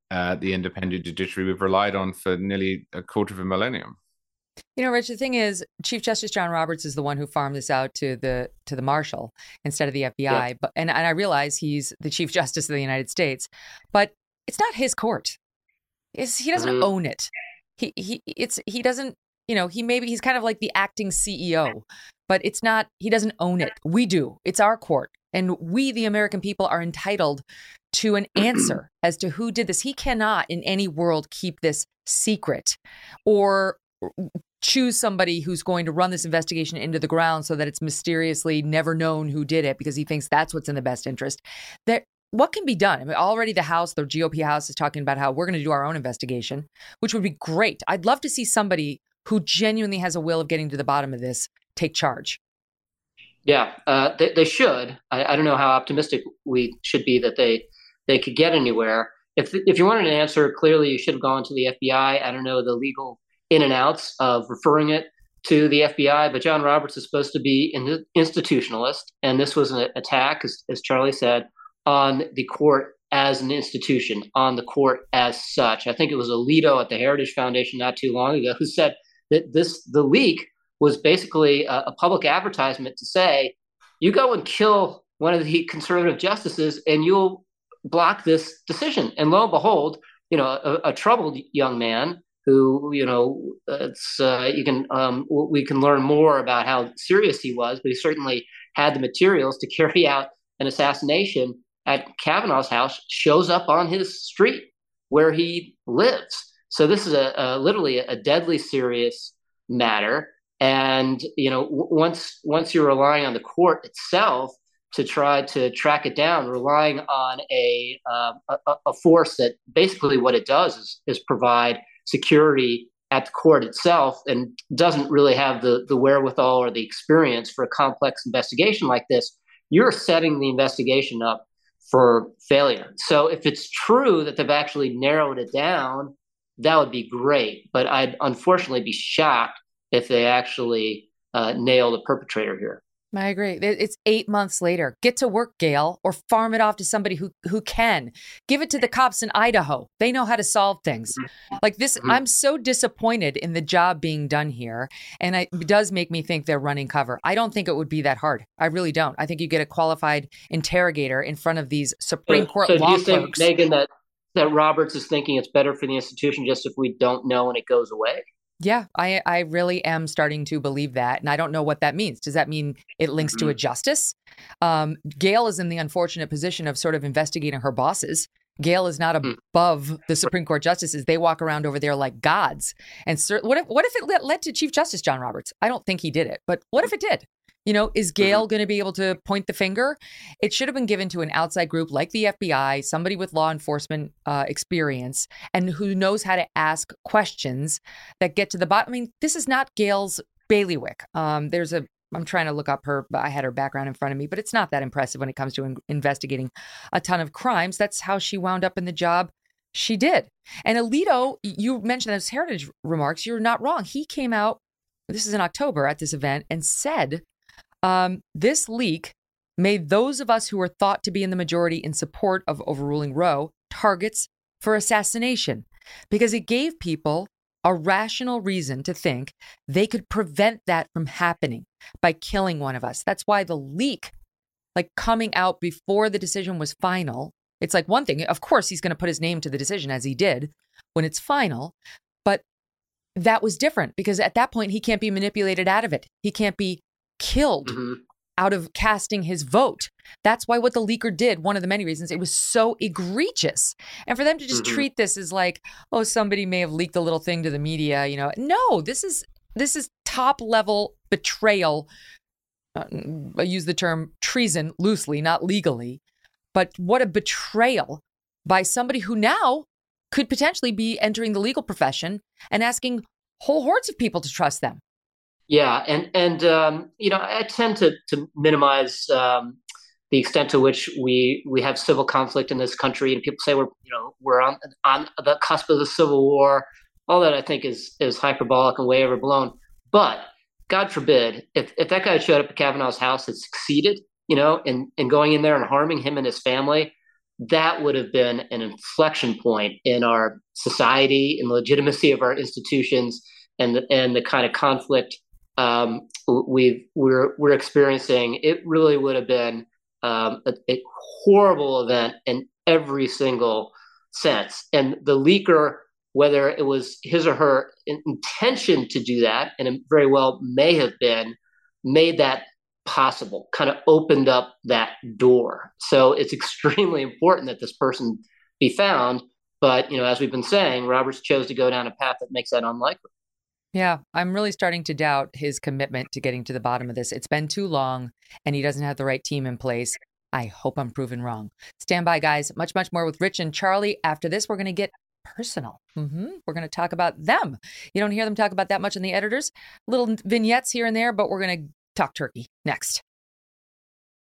uh, the independent judiciary we've relied on for nearly a quarter of a millennium. You know, Rich, the thing is, Chief Justice John Roberts is the one who farmed this out to the to the marshal instead of the F B I. Yeah. But and, and I realize he's the Chief Justice of the United States, but it's not his court. It's, he doesn't mm-hmm. own it. He he it's he doesn't, you know, he maybe he's kind of like the acting C E O, but it's not, he doesn't own it. We do. It's our court. And we, the American people, are entitled to an answer as to who did this. He cannot in any world keep this secret or choose somebody who's going to run this investigation into the ground so that it's mysteriously never known who did it because he thinks that's what's in the best interest. There, what can be done? I mean, already the House, the G O P House is talking about how we're going to do our own investigation, which would be great. I'd love to see somebody who genuinely has a will of getting to the bottom of this take charge. Yeah, uh, they, they should. I, I don't know how optimistic we should be that they they could get anywhere. If if you wanted an answer, clearly you should have gone to the F B I. I don't know the legal in and outs of referring it to the F B I, but John Roberts is supposed to be an institutionalist, and this was an attack, as, as Charlie said, on the court as an institution, on the court as such. I think it was Alito at the Heritage Foundation not too long ago who said that this the leak was basically a, a public advertisement to say, you go and kill one of the conservative justices and you'll block this decision. And lo and behold, you know, a, a troubled young man who, you know, it's uh, you can um, we can learn more about how serious he was, but he certainly had the materials to carry out an assassination at Kavanaugh's house, shows up on his street where he lives. So this is a, a literally a deadly serious matter. And, you know, w- once once you're relying on the court itself to try to track it down, relying on a uh, a, a force that basically what it does is, is provide security at the court itself and doesn't really have the, the wherewithal or the experience for a complex investigation like this, you're setting the investigation up for failure. So if it's true that they've actually narrowed it down, that would be great. But I'd unfortunately be shocked if they actually uh, nail the perpetrator here. I agree. It's eight months later. Get to work, Gail, or farm it off to somebody who, who can. Give it to the cops in Idaho. They know how to solve things like this. I'm so disappointed in the job being done here. And it does make me think they're running cover. I don't think it would be that hard. I really don't. I think you get a qualified interrogator in front of these Supreme Court so, so law do you clerks. Think, Megyn, that, that Roberts is thinking it's better for the institution just if we don't know and it goes away? Yeah, I, I really am starting to believe that. And I don't know what that means. Does that mean it links mm-hmm. to a justice? Um, Gail is in the unfortunate position of sort of investigating her bosses. Gail is not above mm. the Supreme Court justices. They walk around over there like gods. And sir, what if what if it led to Chief Justice John Roberts? I don't think he did it. But what if it did? You know, is Gail going to be able to point the finger? It should have been given to an outside group like the F B I, somebody with law enforcement uh, experience and who knows how to ask questions that get to the bottom. I mean, this is not Gail's bailiwick. Um, there's a I'm trying to look up her, I had her background in front of me, but it's not that impressive when it comes to in- investigating a ton of crimes. That's how she wound up in the job she did. And Alito, you mentioned those heritage remarks. You're not wrong. He came out, this is in October at this event, and said, um, this leak made those of us who were thought to be in the majority in support of overruling Roe targets for assassination, because it gave people a rational reason to think they could prevent that from happening by killing one of us. That's why the leak, like coming out before the decision was final, it's like one thing, of course, he's going to put his name to the decision as he did when it's final. But that was different because at that point, he can't be manipulated out of it. He can't be killed mm-hmm. out of casting his vote. That's why what the leaker did, one of the many reasons, it was so egregious. And for them to just mm-hmm. treat this as like, oh, somebody may have leaked a little thing to the media, you know. No, this is this is top level betrayal. Uh, I use the term treason loosely, not legally. But what a betrayal by somebody who now could potentially be entering the legal profession and asking whole hordes of people to trust them. Yeah. And, and um, you know, I tend to, to minimize um, the extent to which we we have civil conflict in this country. And people say, we're you know, we're on, on the cusp of the Civil War. All that I think is is hyperbolic and way overblown. But God forbid, if, if that guy showed up at Kavanaugh's house and succeeded, you know, and, and going in there and harming him and his family, that would have been an inflection point in our society, in the legitimacy of our institutions, and the, and the kind of conflict um, we we're we're experiencing. It really would have been um, a, a horrible event in every single sense. And the leaker, whether it was his or her intention to do that, and it very well may have been, made that possible, kind of opened up that door. So it's extremely important that this person be found. But, you know, as we've been saying, Roberts chose to go down a path that makes that unlikely. Yeah, I'm really starting to doubt his commitment to getting to the bottom of this. It's been too long and he doesn't have the right team in place. I hope I'm proven wrong. Stand by, guys. Much, much more with Rich and Charlie. After this, we're going to get personal. Mm-hmm. We're going to talk about them. You don't hear them talk about that much in the editors. Little vignettes here and there, but we're going to talk turkey next.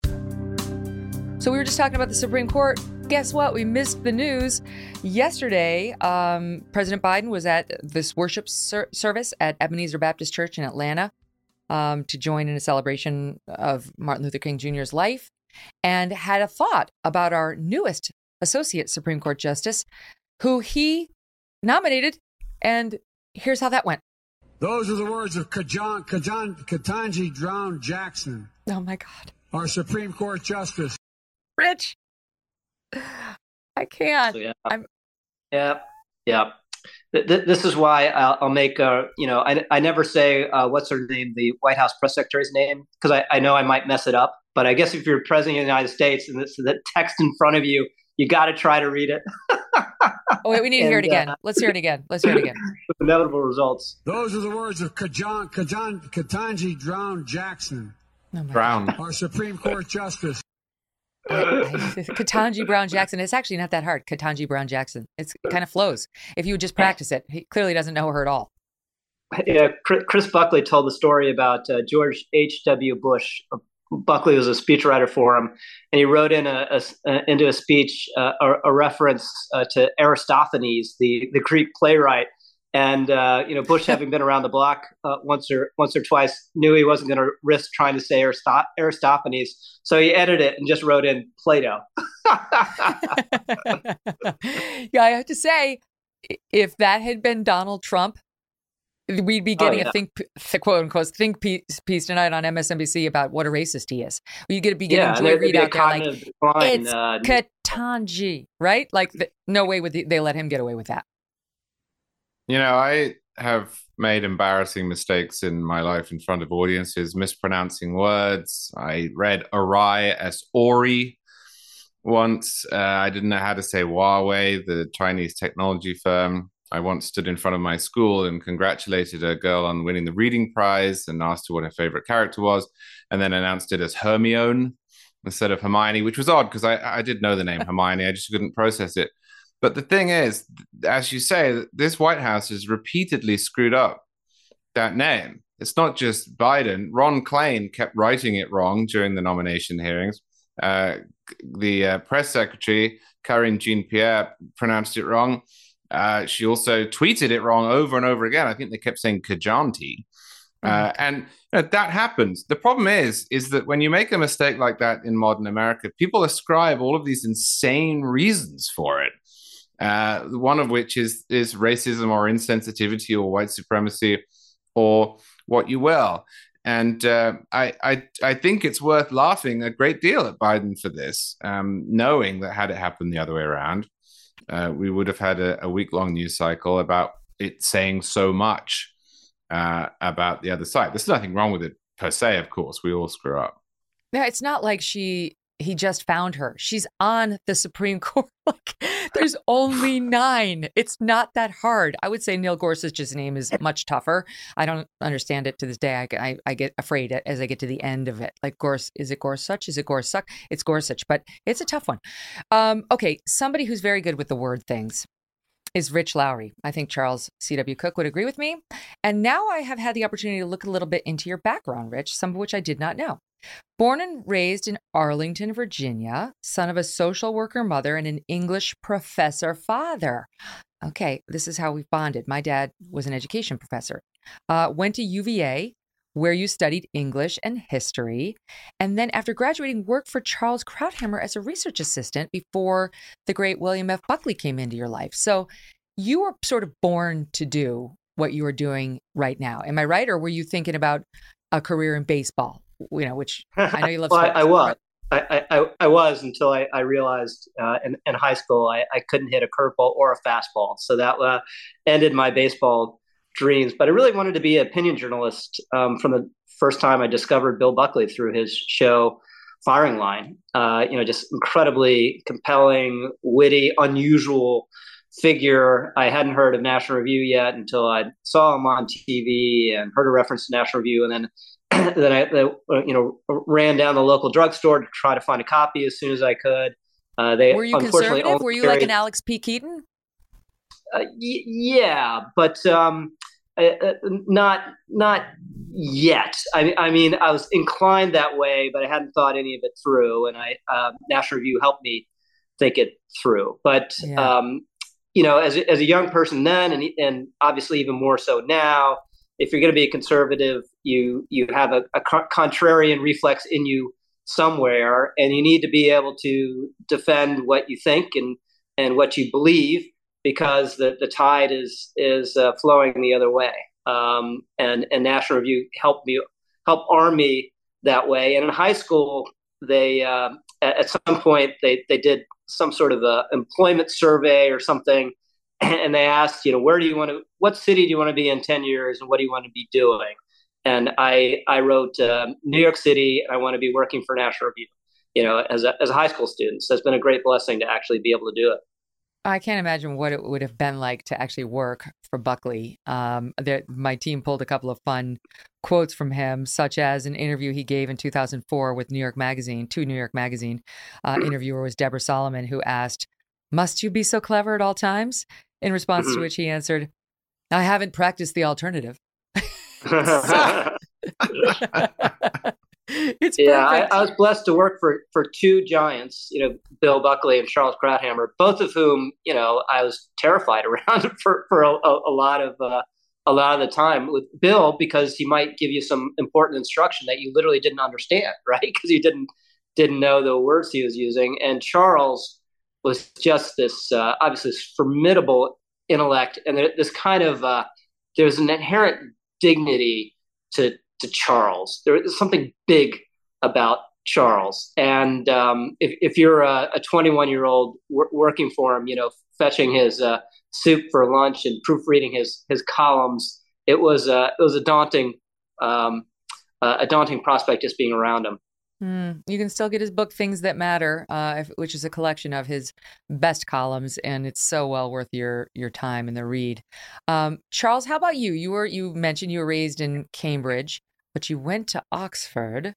So we were just talking about the Supreme Court. Guess what? We missed the news. Yesterday, um, President Biden was at this worship ser- service at Ebenezer Baptist Church in Atlanta um, to join in a celebration of Martin Luther King Junior's life, and had a thought about our newest associate Supreme Court justice, who he nominated. And here's how that went. Those are the words of Kajan, Kajan, Ketanji Brown Jackson. Oh, my God. Our Supreme Court Justice. Rich. I can't. Yeah. I'm... Yeah. Yeah. Th- th- this is why I'll, I'll make a, you know, I, I never say uh, what's her name, the White House press secretary's name, because I, I know I might mess it up. But I guess if you're president of the United States and this is the text in front of you, you got to try to read it. Oh, wait, we need to hear and, it again. Uh, Let's hear it again. Let's hear it again. Inevitable results. Those are the words of Kajan, Kajan, Ketanji Brown Jackson. Oh Brown. God. Our Supreme Court Justice. I, I, Ketanji Brown Jackson. It's actually not that hard. Ketanji Brown Jackson. It's, it kind of flows. If you would just practice it. He clearly doesn't know her at all. Yeah, Chris Buckley told the story about uh, George H W. Bush. Buckley was a speechwriter for him, and he wrote in a, a, a into a speech uh, a, a reference uh, to Aristophanes, the, the Greek playwright. And uh, you know, Bush, having been around the block uh, once or once or twice, knew he wasn't going to risk trying to say Aristoph- Aristophanes, so he edited it and just wrote in Plato. Yeah, I have to say, if that had been Donald Trump, we'd be getting oh, yeah. a think, quote unquote, think piece, piece tonight on M S N B C about what a racist he is. We'd get to be getting yeah, Joy Reid out there like, decline, it's uh, Ketanji, right? Like, the, no way would they let him get away with that. You know, I have made embarrassing mistakes in my life in front of audiences, mispronouncing words. I read Arai as Ori once. Uh, I didn't know how to say Huawei, the Chinese technology firm. I once stood in front of my school and congratulated a girl on winning the reading prize and asked her what her favorite character was, and then announced it as Hermione instead of Hermione, which was odd because I, I did know the name Hermione. I just couldn't process it. But the thing is, as you say, this White House has repeatedly screwed up that name. it's not just Biden. Ron Klain kept writing it wrong during the nomination hearings. Uh, the uh, press secretary, Karine Jean-Pierre, pronounced it wrong. Uh, she also tweeted it wrong over and over again. I think they kept saying Ketanji. Mm-hmm. Uh, and you know, that happens. The problem is, is that when you make a mistake like that in modern America, people ascribe all of these insane reasons for it. Uh, one of which is, is racism or insensitivity or white supremacy or what you will. And uh, I, I I think it's worth laughing a great deal at Biden for this, um, knowing that had it happened the other way around, uh, we would have had a, a week-long news cycle about it saying so much uh, about the other side. There's nothing wrong with it per se, of course. We all screw up. No, it's not like she... he just found her. She's on the Supreme Court. Like, there's only nine. It's not that hard. I would say Neil Gorsuch's name is much tougher. I don't understand it to this day. I, I, I get afraid as I get to the end of it. Like, Gorsuch, is it Gorsuch? Is it Gorsuch? It's Gorsuch, but it's a tough one. Um, okay, somebody who's very good with the word things is Rich Lowry. I think Charles C. W. Cook would agree with me. And now I have had the opportunity to look a little bit into your background, Rich, some of which I did not know. Born and raised in Arlington, Virginia, son of a social worker mother and an English professor father. Okay, this is how we've bonded. My dad was an education professor. Uh, went to U V A, where you studied English and history. And then after graduating, worked for Charles Krauthammer as a research assistant before the great William F. Buckley came into your life. So you were sort of born to do what you are doing right now. Am I right? Or were you thinking about a career in baseball? You know, which I know you love. Well, sports, I, I was, right? I, I, I was until I, I realized uh, in, in high school I, I couldn't hit a curveball or a fastball, so that uh, ended my baseball dreams. But I really wanted to be an opinion journalist um, from the first time I discovered Bill Buckley through his show Firing Line. Uh, you know, just incredibly compelling, witty, unusual figure. I hadn't heard of National Review yet until I saw him on T V and heard a reference to National Review, and then. Then I, you know, ran down the local drugstore to try to find a copy as soon as I could. Uh, they were you unfortunately conservative? Were you carried... like an Alex P. Keaton? Uh, y- yeah, but um, uh, not not yet. I, I mean, I was inclined that way, but I hadn't thought any of it through. And I uh, National Review helped me think it through. But yeah. um, you know, as as a young person then, and and obviously even more so now. If you're going to be a conservative, you you have a, a contrarian reflex in you somewhere, and you need to be able to defend what you think and, and what you believe, because the, the tide is is uh, flowing the other way. Um, and and National Review helped me help arm me that way. And in high school, they uh, at some point they they did some sort of a employment survey or something. And they asked, you know, where do you want to, what city do you want to be in ten years and what do you want to be doing? And I I wrote um, New York City, and I want to be working for National Review, you know, as a, as a high school student. So it's been a great blessing to actually be able to do it. I can't imagine what it would have been like to actually work for Buckley. Um, there, my team pulled a couple of fun quotes from him, such as an interview he gave in two thousand four with New York Magazine, to New York Magazine. Uh, interviewer was Deborah Solomon, who asked, "Must you be so clever at all times?" In response mm-hmm. to which he answered, "I haven't practiced the alternative." So, it's yeah, I, I was blessed to work for, for two giants, you know, Bill Buckley and Charles Krauthammer, both of whom, you know, I was terrified around for, for a, a lot of uh, a lot of the time. With Bill, because he might give you some important instruction that you literally didn't understand, right? Because you didn't didn't know the words he was using, and Charles was just this, uh, obviously, this formidable intellect, and this kind of uh, there's an inherent dignity to to Charles. There is something big about Charles, and um, if if you're a, a twenty-one year old w- working for him, you know, fetching his uh, soup for lunch and proofreading his his columns, it was uh, it was a daunting um, uh, a daunting prospect just being around him. Mm, you can still get his book, Things That Matter, uh, if, which is a collection of his best columns, and it's so well worth your your time and the read. Um, Charles, how about you? You were you mentioned you were raised in Cambridge, but you went to Oxford,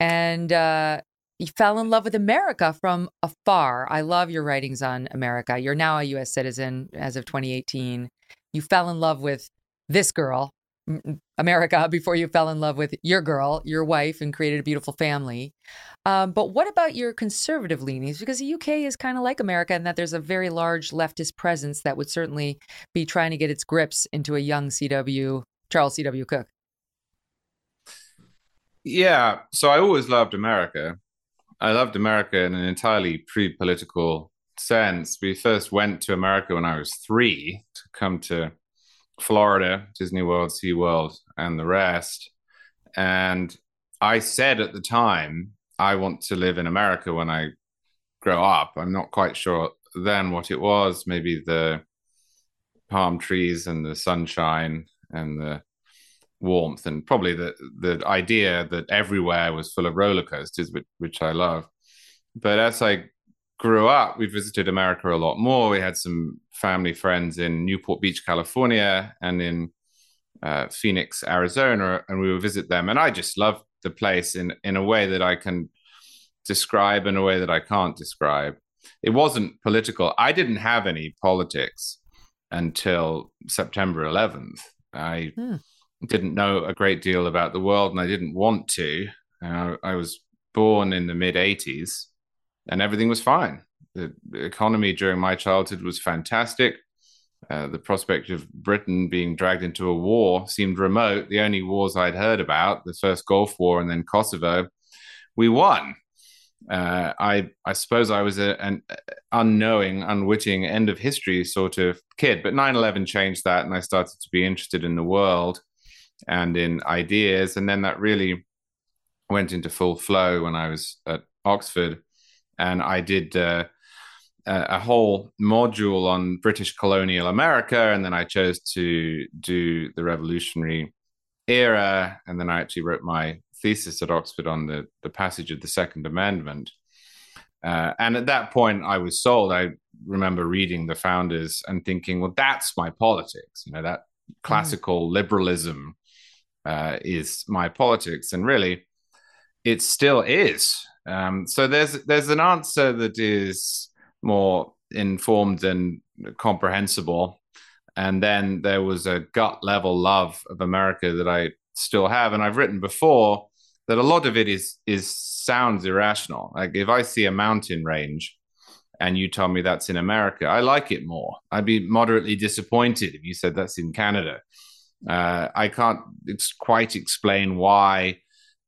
and uh, you fell in love with America from afar. I love your writings on America. You're now a U S citizen as of twenty eighteen. You fell in love with this girl, America before you fell in love with your girl, your wife, and created a beautiful family. Um, but what about your conservative leanings? Because the U K is kind of like America in that there's a very large leftist presence that would certainly be trying to get its grips into a young C W, Charles C W. Cook. Yeah. So I always loved America. I loved America in an entirely pre-political sense. We first went to America when I was three to come to Florida, Disney World, SeaWorld, and the rest. And I said at the time, I want to live in America when I grow up. I'm not quite sure then what it was. Maybe the palm trees and the sunshine and the warmth, and probably the the idea that everywhere was full of roller coasters, which, which I love. But as I grew up, we visited America a lot more. We had some family friends in Newport Beach, California, and in uh, Phoenix, Arizona, and we would visit them. And I just loved the place in, in a way that I can describe, in a way that I can't describe. It wasn't political. I didn't have any politics until September eleventh. I mm. didn't know a great deal about the world, and I didn't want to. Uh, I was born in the mid-eighties. And everything was fine. The economy during my childhood was fantastic. Uh, the prospect of Britain being dragged into a war seemed remote. The only wars I'd heard about, the first Gulf War and then Kosovo, we won. Uh, I I suppose I was a, an unknowing, unwitting end of history sort of kid. But nine eleven changed that, and I started to be interested in the world and in ideas. And then that really went into full flow when I was at Oxford. And I did uh, a whole module on British colonial America. And then I chose to do the revolutionary era. And then I actually wrote my thesis at Oxford on the, the passage of the Second Amendment. Uh, and at that point, I was sold. I remember reading the founders and thinking, well, that's my politics. You know, that classical mm. liberalism uh, is my politics. And really, it still is. Um, so there's there's an answer that is more informed and comprehensible. And then there was a gut level love of America that I still have. And I've written before that a lot of it is is sounds irrational. Like if I see a mountain range and you tell me that's in America, I like it more. I'd be moderately disappointed if you said that's in Canada. Uh, I can't it's quite explain why,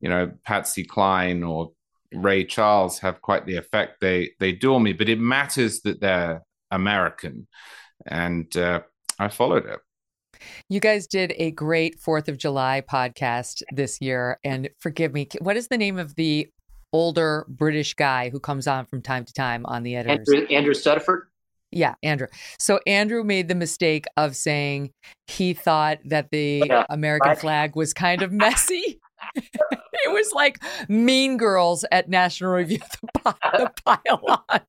you know, Patsy Cline or Ray Charles have quite the effect they they do on me, but it matters that they're American, and uh, I followed it. You guys did a great Fourth of July podcast this year, and forgive me, what is the name of the older British guy who comes on from time to time on the editors? Andrew, Andrew Stutteford. Yeah, Andrew. So Andrew made the mistake of saying he thought that the yeah. American flag was kind of messy. It was like Mean Girls at National Review, the, the pylon.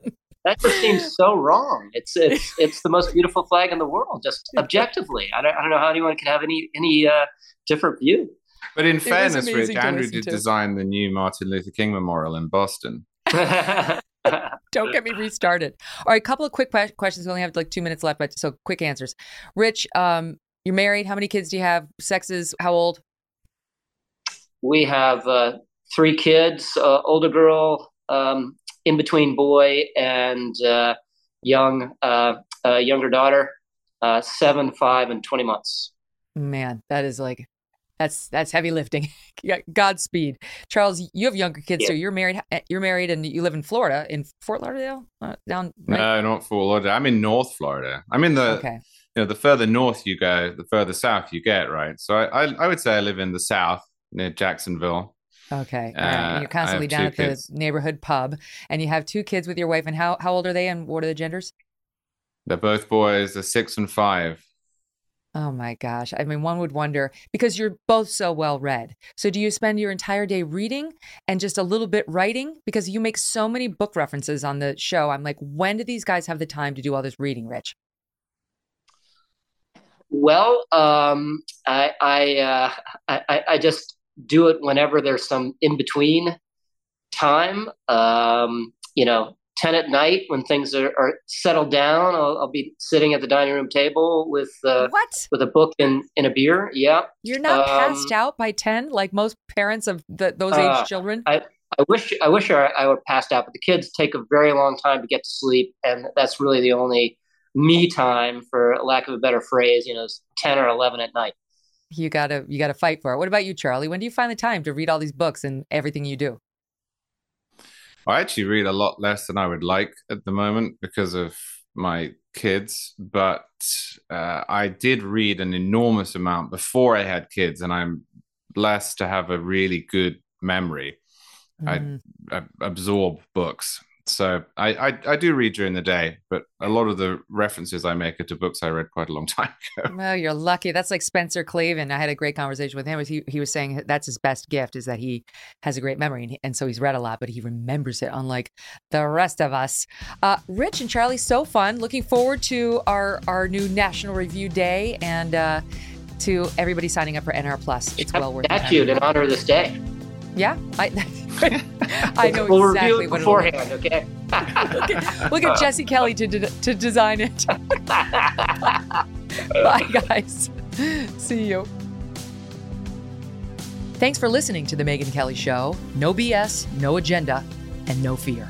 That just seems so wrong. It's it's it's the most beautiful flag in the world, just objectively. I don't I don't know how anyone can have any any uh, different view. But in it fairness, Rich, Andrew did to. design the new Martin Luther King Memorial in Boston. Don't get me restarted. All right, a couple of quick questions. We only have like two minutes left, but so quick answers. Rich, um, you're married. How many kids do you have? Sexes? How old? We have uh, three kids, uh, older girl, um, in between boy, and uh, young, uh, uh, younger daughter, uh, seven, five, and twenty months. Man, that is like, that's that's heavy lifting. Godspeed, Charles. You have younger kids, yeah. So you're married. You're married, and you live in Florida, in Fort Lauderdale, uh, down. Right? No, not Fort Lauderdale. I'm in North Florida. I'm in the. Okay. You know, the further north you go, the further south you get. Right. So I, I, I would say I live in the south. Near Jacksonville. Okay. Uh, you're constantly down at the kids. neighborhood pub, and you have two kids with your wife. And how, how old are they, and what are the genders? They're both boys. They're six and five. Oh my gosh. I mean, one would wonder, because you're both so well read. So do you spend your entire day reading and just a little bit writing? Because you make so many book references on the show. I'm like, when do these guys have the time to do all this reading, Rich? Well, um, I, I, uh, I, I just, do it whenever there's some in between time. Um, you know, ten at night when things are, are settled down. I'll, I'll be sitting at the dining room table with uh, what? with a book and, and a beer. Yeah. You're not um, passed out by ten like most parents of the, those uh, age children? I, I wish I wish I, I were passed out, but the kids take a very long time to get to sleep. And that's really the only me time, for lack of a better phrase, you know, is ten or eleven at night. You gotta, you gotta fight for it. What about you, Charlie? When do you find the time to read all these books and everything you do? I actually read a lot less than I would like at the moment because of my kids, but uh, I did read an enormous amount before I had kids, and I'm blessed to have a really good memory. Mm. I, I absorb books. So I, I, I do read during the day, but a lot of the references I make are to books I read quite a long time ago. Well, you're lucky. That's like Spencer Clavin. I had a great conversation with him. He, he was saying that's his best gift, is that he has a great memory. And, he, and so he's read a lot, but he remembers it, unlike the rest of us. Uh, Rich and Charlie, so fun. Looking forward to our, our new National Review Day, and uh, to everybody signing up for N R Plus. It's well worth it. Statute in honor of this day. Yeah, I I know we'll exactly what it will beforehand, okay? We'll get, we'll get Jesse Kelly to de- to design it. Bye, guys. See you. Thanks for listening to The Megyn Kelly Show. No B S, no agenda, and no fear.